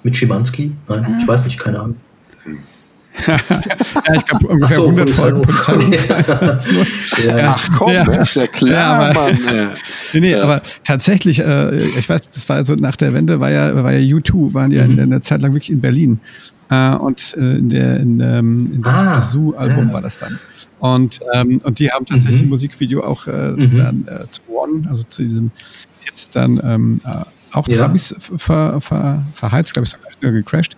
Mit Schimanski? Nein, ich weiß nicht, keine Ahnung. Ich glaube, ungefähr 100 Folgen Polizeiunfall. Ach komm, ist ja klar, Mann. Aber tatsächlich, ich weiß, das war so nach der Wende, war ja U2, waren ja eine Zeit lang wirklich in Berlin. Und in dem Zoo-Album war das dann. Und die haben tatsächlich ein Musikvideo auch dann zu One, also zu diesen Hit dann auch Trabis verheizt, glaube ich, sogar gecrashed.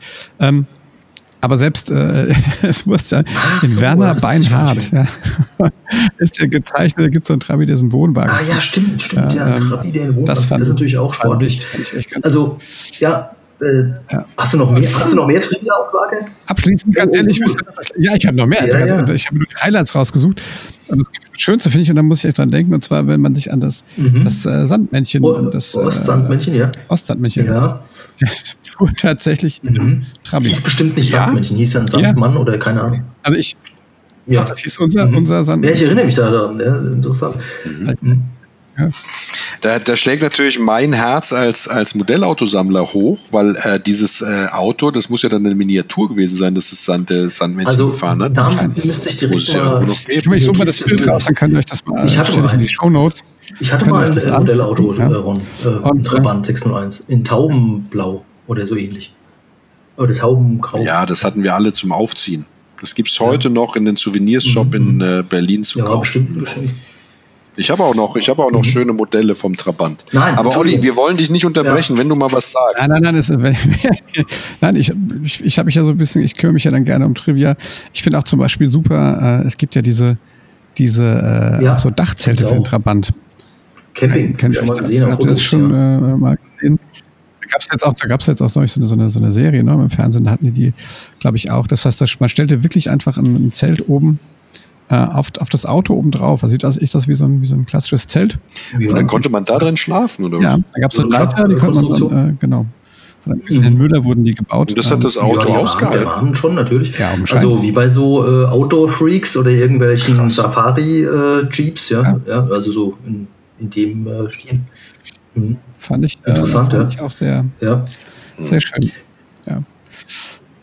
Aber selbst es muss ja in Werner Beinhardt ist der gezeichnet, da gibt es so einen Trabi, der ist ein Wohnwagen. Ah ja, stimmt, ein Trabi, der ein Wohnwagen ist. Das ist natürlich auch sportlich. Also, Hast du noch mehr Trivia auf Lager? Abschließend, ganz ehrlich, ich habe noch mehr. Also, ich habe nur die Highlights rausgesucht. Und das Schönste finde ich, und da muss ich echt dran denken, und zwar, wenn man sich an das Sandmännchen... Ostsandmännchen, Ostsandmännchen. Ja. Das fuhr tatsächlich in einem Trabi. Hieß bestimmt nicht Sandmännchen, hieß dann Sandmann oder keine Ahnung. Also ich... Ja. Doch, das hieß unser Sandmännchen. Ja, ich erinnere mich daran. Ja, interessant. Ja. Da schlägt natürlich mein Herz als Modellautosammler hoch, weil dieses Auto, das muss ja dann eine Miniatur gewesen sein, dass es Sandmännchen gefahren hat. Also da müsste ich direkt ich suche mal das Bild raus, dann könnt ihr euch das mal in die Shownotes. Ich hatte mal ein Modellauto, Ron, ein Trabant 601, in Taubenblau oder so ähnlich. Oder Taubengrau. Ja, das hatten wir alle zum Aufziehen. Das gibt es heute noch in den Souvenirs-Shop in Berlin zu kaufen. Bestimmt. Ich habe auch noch schöne Modelle vom Trabant. Nein, aber Olli, wir wollen dich nicht unterbrechen, wenn du mal was sagst. Nein, ich habe mich ja so ein bisschen, ich kümmere mich ja dann gerne um Trivia. Ich finde auch zum Beispiel super, es gibt ja diese so Dachzelte für den Trabant. Camping, mal gesehen. Da gab es jetzt auch so eine Serie, ne? Im Fernsehen hatten die, glaube ich, auch. Das heißt, man stellte wirklich einfach ein Zelt oben auf das Auto oben drauf. Also sieht das wie so ein klassisches Zelt. Und dann konnte man da drin schlafen, oder? Ja, da gab es eine Leiter, die konnte man dann, genau. Von Herrn Müller wurden die gebaut. Und das hat das Auto ausgehalten. Der Rahmen schon, natürlich. Ja, also wie bei so Outdoor-Freaks oder irgendwelchen Safari-Jeeps, also so in dem Stil. Mhm. Fand ich auch sehr schön. Ja.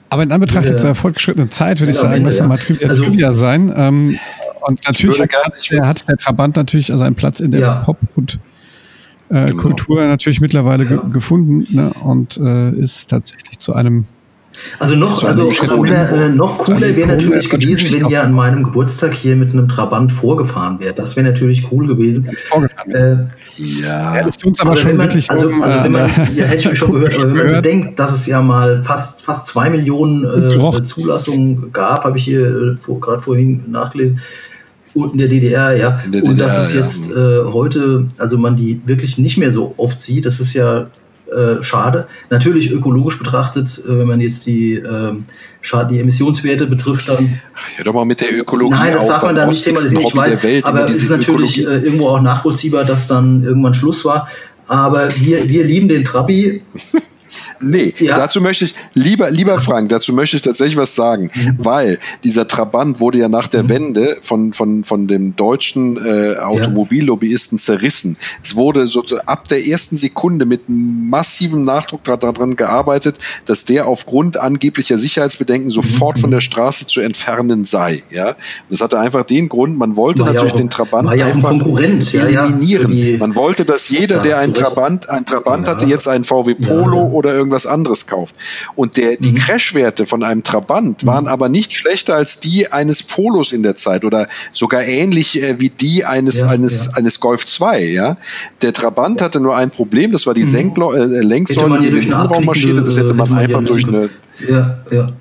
Aber in Anbetracht dieser fortgeschrittenen Zeit würde ich sagen, müssen wir mal Trivia sein. Und natürlich hat der Trabant natürlich seinen Platz in der Pop- und Kultur natürlich mittlerweile gefunden, ne? Und ist tatsächlich zu einem. Noch cooler wäre natürlich gewesen, wenn ihr an meinem Geburtstag hier mit einem Trabant vorgefahren wärt. Das wäre natürlich cool gewesen. Das tut uns aber schon wirklich. Hätte ich mich schon gehört, aber wenn man bedenkt, dass es ja mal fast 2 Millionen Zulassungen gab, habe ich hier gerade vorhin nachgelesen. Und in der DDR, ja. Und das ist jetzt heute, also man die wirklich nicht mehr so oft sieht, das ist ja schade. Natürlich ökologisch betrachtet, wenn man jetzt die Emissionswerte betrifft, dann... Ja, doch mal mit der Ökologie. Nein, das darf man da nicht thematisieren, ich weiß. Welt, aber es ist natürlich irgendwo auch nachvollziehbar, dass dann irgendwann Schluss war. Aber wir lieben den Trabi. Nee, dazu möchte ich, lieber Frank, dazu möchte ich tatsächlich was sagen, weil dieser Trabant wurde ja nach der Wende von dem deutschen Automobillobbyisten zerrissen. Es wurde so ab der ersten Sekunde mit massivem Nachdruck daran gearbeitet, dass der aufgrund angeblicher Sicherheitsbedenken sofort von der Straße zu entfernen sei. Ja? Und das hatte einfach den Grund, man wollte den Trabant einfach eliminieren. Man wollte, dass jeder, der einen Trabant hatte, jetzt einen VW Polo oder irgendwas anderes kauft. Und die Crashwerte von einem Trabant waren aber nicht schlechter als die eines Polos in der Zeit oder sogar ähnlich wie die eines Golf 2. Ja? Der Trabant hatte nur ein Problem, das war die Lenksäule, die durch den Innenraum marschierte. Das hätte man einfach durch eine...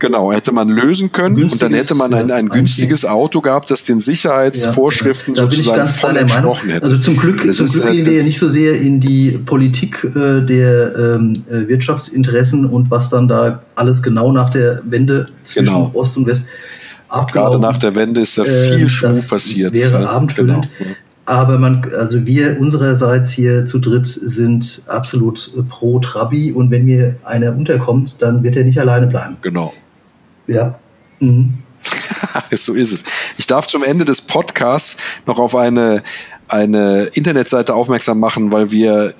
Genau, hätte man lösen können und dann hätte man ein günstiges Auto gehabt, das den Sicherheitsvorschriften sozusagen voll entsprochen hätte. Also zum Glück gehen wir nicht so sehr in die Politik der Wirtschaftsinteressen und was dann da alles genau nach der Wende zwischen Ost und West abgelaufen. Gerade nach der Wende ist da viel Schmuck passiert. Das wäre abendfüllend. Genau. Aber wir unsererseits hier zu dritt sind absolut pro Trabi. Und wenn mir einer unterkommt, dann wird er nicht alleine bleiben. Genau. Ja. Mhm. So ist es. Ich darf zum Ende des Podcasts noch auf eine Internetseite aufmerksam machen, weil wir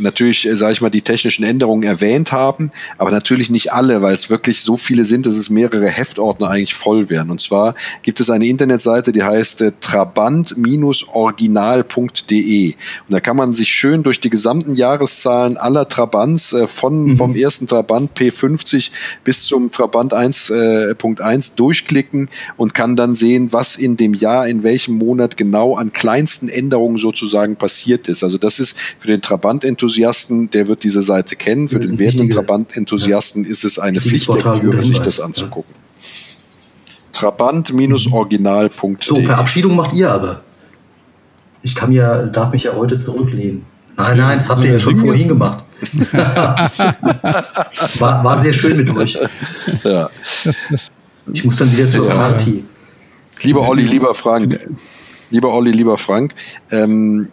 natürlich, sage ich mal, die technischen Änderungen erwähnt haben, aber natürlich nicht alle, weil es wirklich so viele sind, dass es mehrere Heftordner eigentlich voll wären. Und zwar gibt es eine Internetseite, die heißt trabant-original.de und da kann man sich schön durch die gesamten Jahreszahlen aller Trabants vom ersten Trabant P50 bis zum Trabant 1.1 durchklicken und kann dann sehen, was in dem Jahr, in welchem Monat genau an kleinsten Änderung sozusagen passiert ist. Also das ist für den Trabant-Enthusiasten, der wird diese Seite kennen, für den werdenden Trabant-Enthusiasten ist es eine Pflichtlektüre, sich das anzugucken. Trabant-original.de. So, Verabschiedung macht ihr aber. Ich darf mich ja heute zurücklehnen. Nein, das habt ihr ja schon vorhin gemacht. war sehr schön mit euch. Ja. Ich muss dann wieder zur Party. Lieber Olli, lieber Frank. Lieber Olli, lieber Frank,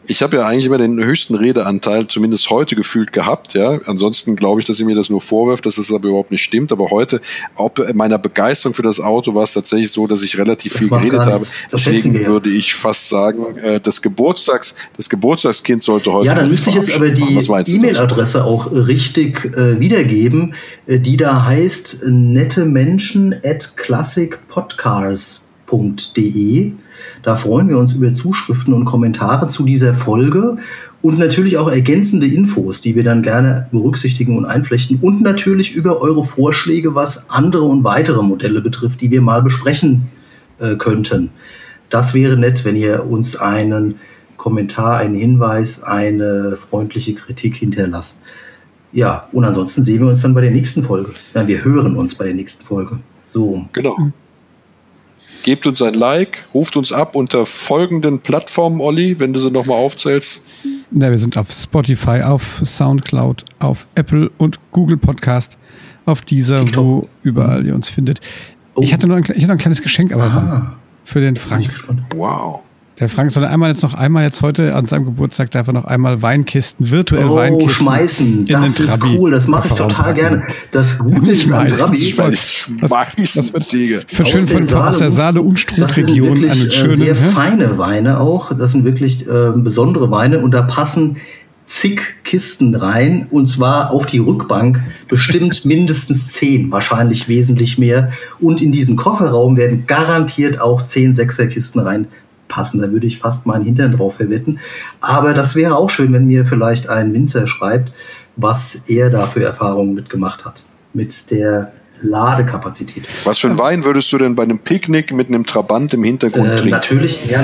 ich habe ja eigentlich immer den höchsten Redeanteil, zumindest heute gefühlt gehabt. Ja, ansonsten glaube ich, dass ihr mir das nur vorwirft, dass es aber überhaupt nicht stimmt. Aber heute, ob meiner Begeisterung für das Auto, war es tatsächlich so, dass ich relativ viel geredet habe. Deswegen würde ich fast sagen, das Geburtstagskind sollte heute. Ja, dann müsste ich jetzt aber die E-Mail-Adresse auch richtig wiedergeben, die da heißt nettemenschen@classicpodcars.de. Da freuen wir uns über Zuschriften und Kommentare zu dieser Folge Und natürlich auch ergänzende Infos, die wir dann gerne berücksichtigen und einflechten. Und natürlich über eure Vorschläge, was andere und weitere Modelle betrifft, die wir mal besprechen könnten. Das wäre nett, wenn ihr uns einen Kommentar, einen Hinweis, eine freundliche Kritik hinterlasst. Ja, und ansonsten sehen wir uns dann bei der nächsten Folge. Ja, wir hören uns bei der nächsten Folge. So. Genau. Gebt uns ein Like, ruft uns ab unter folgenden Plattformen, Olli, wenn du sie nochmal aufzählst. Ja, wir sind auf Spotify, auf Soundcloud, auf Apple und Google Podcast, auf dieser, TikTok. Wo überall ihr uns findet. Oh. Ich hatte noch ein kleines Geschenk, aber für den Frank. Wow. Der Frank soll einmal jetzt heute an seinem Geburtstag darf er noch einmal Weinkisten, virtuell Weinkisten schmeißen. Das ist cool, das mache ich total gerne. Das Gute ist am Trabi. Das wird schön aus der Saale-Unstrut-Region. Das sind wirklich sehr feine Weine auch. Das sind wirklich besondere Weine und da passen zig Kisten rein und zwar auf die Rückbank bestimmt mindestens 10, wahrscheinlich wesentlich mehr. Und in diesen Kofferraum werden garantiert auch 10 Sechserkisten rein. Passen, da würde ich fast meinen Hintern drauf verwetten. Aber das wäre auch schön, wenn mir vielleicht ein Winzer schreibt, was er da für Erfahrungen mitgemacht hat. Mit der Ladekapazität. Was für einen Wein würdest du denn bei einem Picknick mit einem Trabant im Hintergrund trinken? Natürlich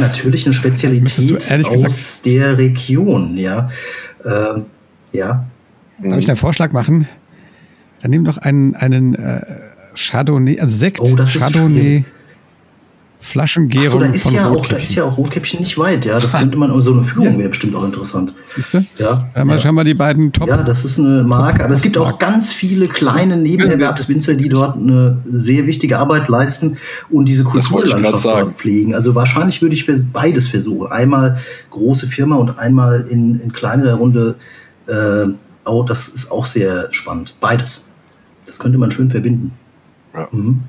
eine Spezialität aus der Region. Ja. Soll ich einen Vorschlag machen? Dann nimm doch einen Chardonnay, also Sekt. Oh, das Chardonnay. Ist Flaschengärung von Rotkäppchen. Da ist ja auch Rotkäppchen nicht weit, ja. Das könnte man, so eine Führung wäre bestimmt auch interessant. Siehst du? Ja. Mal schauen wir die beiden Top. Ja, das ist eine Marke, aber es gibt auch ganz viele kleine Nebenerwerbswinzer, die dort eine sehr wichtige Arbeit leisten und diese Kulturlandschaft pflegen. Also wahrscheinlich würde ich beides versuchen. Einmal große Firma und einmal in kleinerer Runde. Das ist auch sehr spannend. Beides. Das könnte man schön verbinden. Ja. Mhm.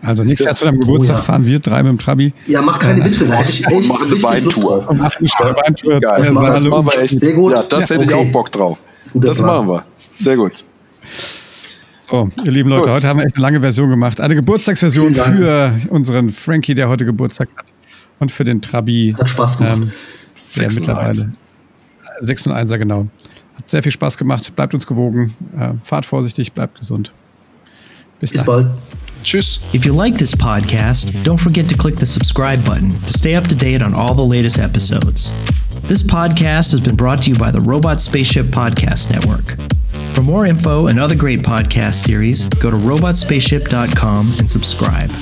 Also nächstes Jahr zu deinem Geburtstag fahren wir 3 mit dem Trabi. Ja, mach keine Witze. Und machen eine Weintour. Das machen wir echt. Sehr gut. Ja, das hätte ich auch Bock drauf. Das machen wir. Sehr gut. So, ihr lieben Leute, heute haben wir echt eine lange Version gemacht. Eine Geburtstagsversion für unseren Frankie, der heute Geburtstag hat. Und für den Trabi. Hat Spaß gemacht. Der mittlerweile 601er, genau. Hat sehr viel Spaß gemacht. Bleibt uns gewogen. Fahrt vorsichtig, bleibt gesund. Bis bald. Tschüss. If you like this podcast, don't forget to click the subscribe button to stay up to date on all the latest episodes. This podcast has been brought to you by the Robot Spaceship Podcast Network. For more info and other great podcast series, go to robotspaceship.com and subscribe.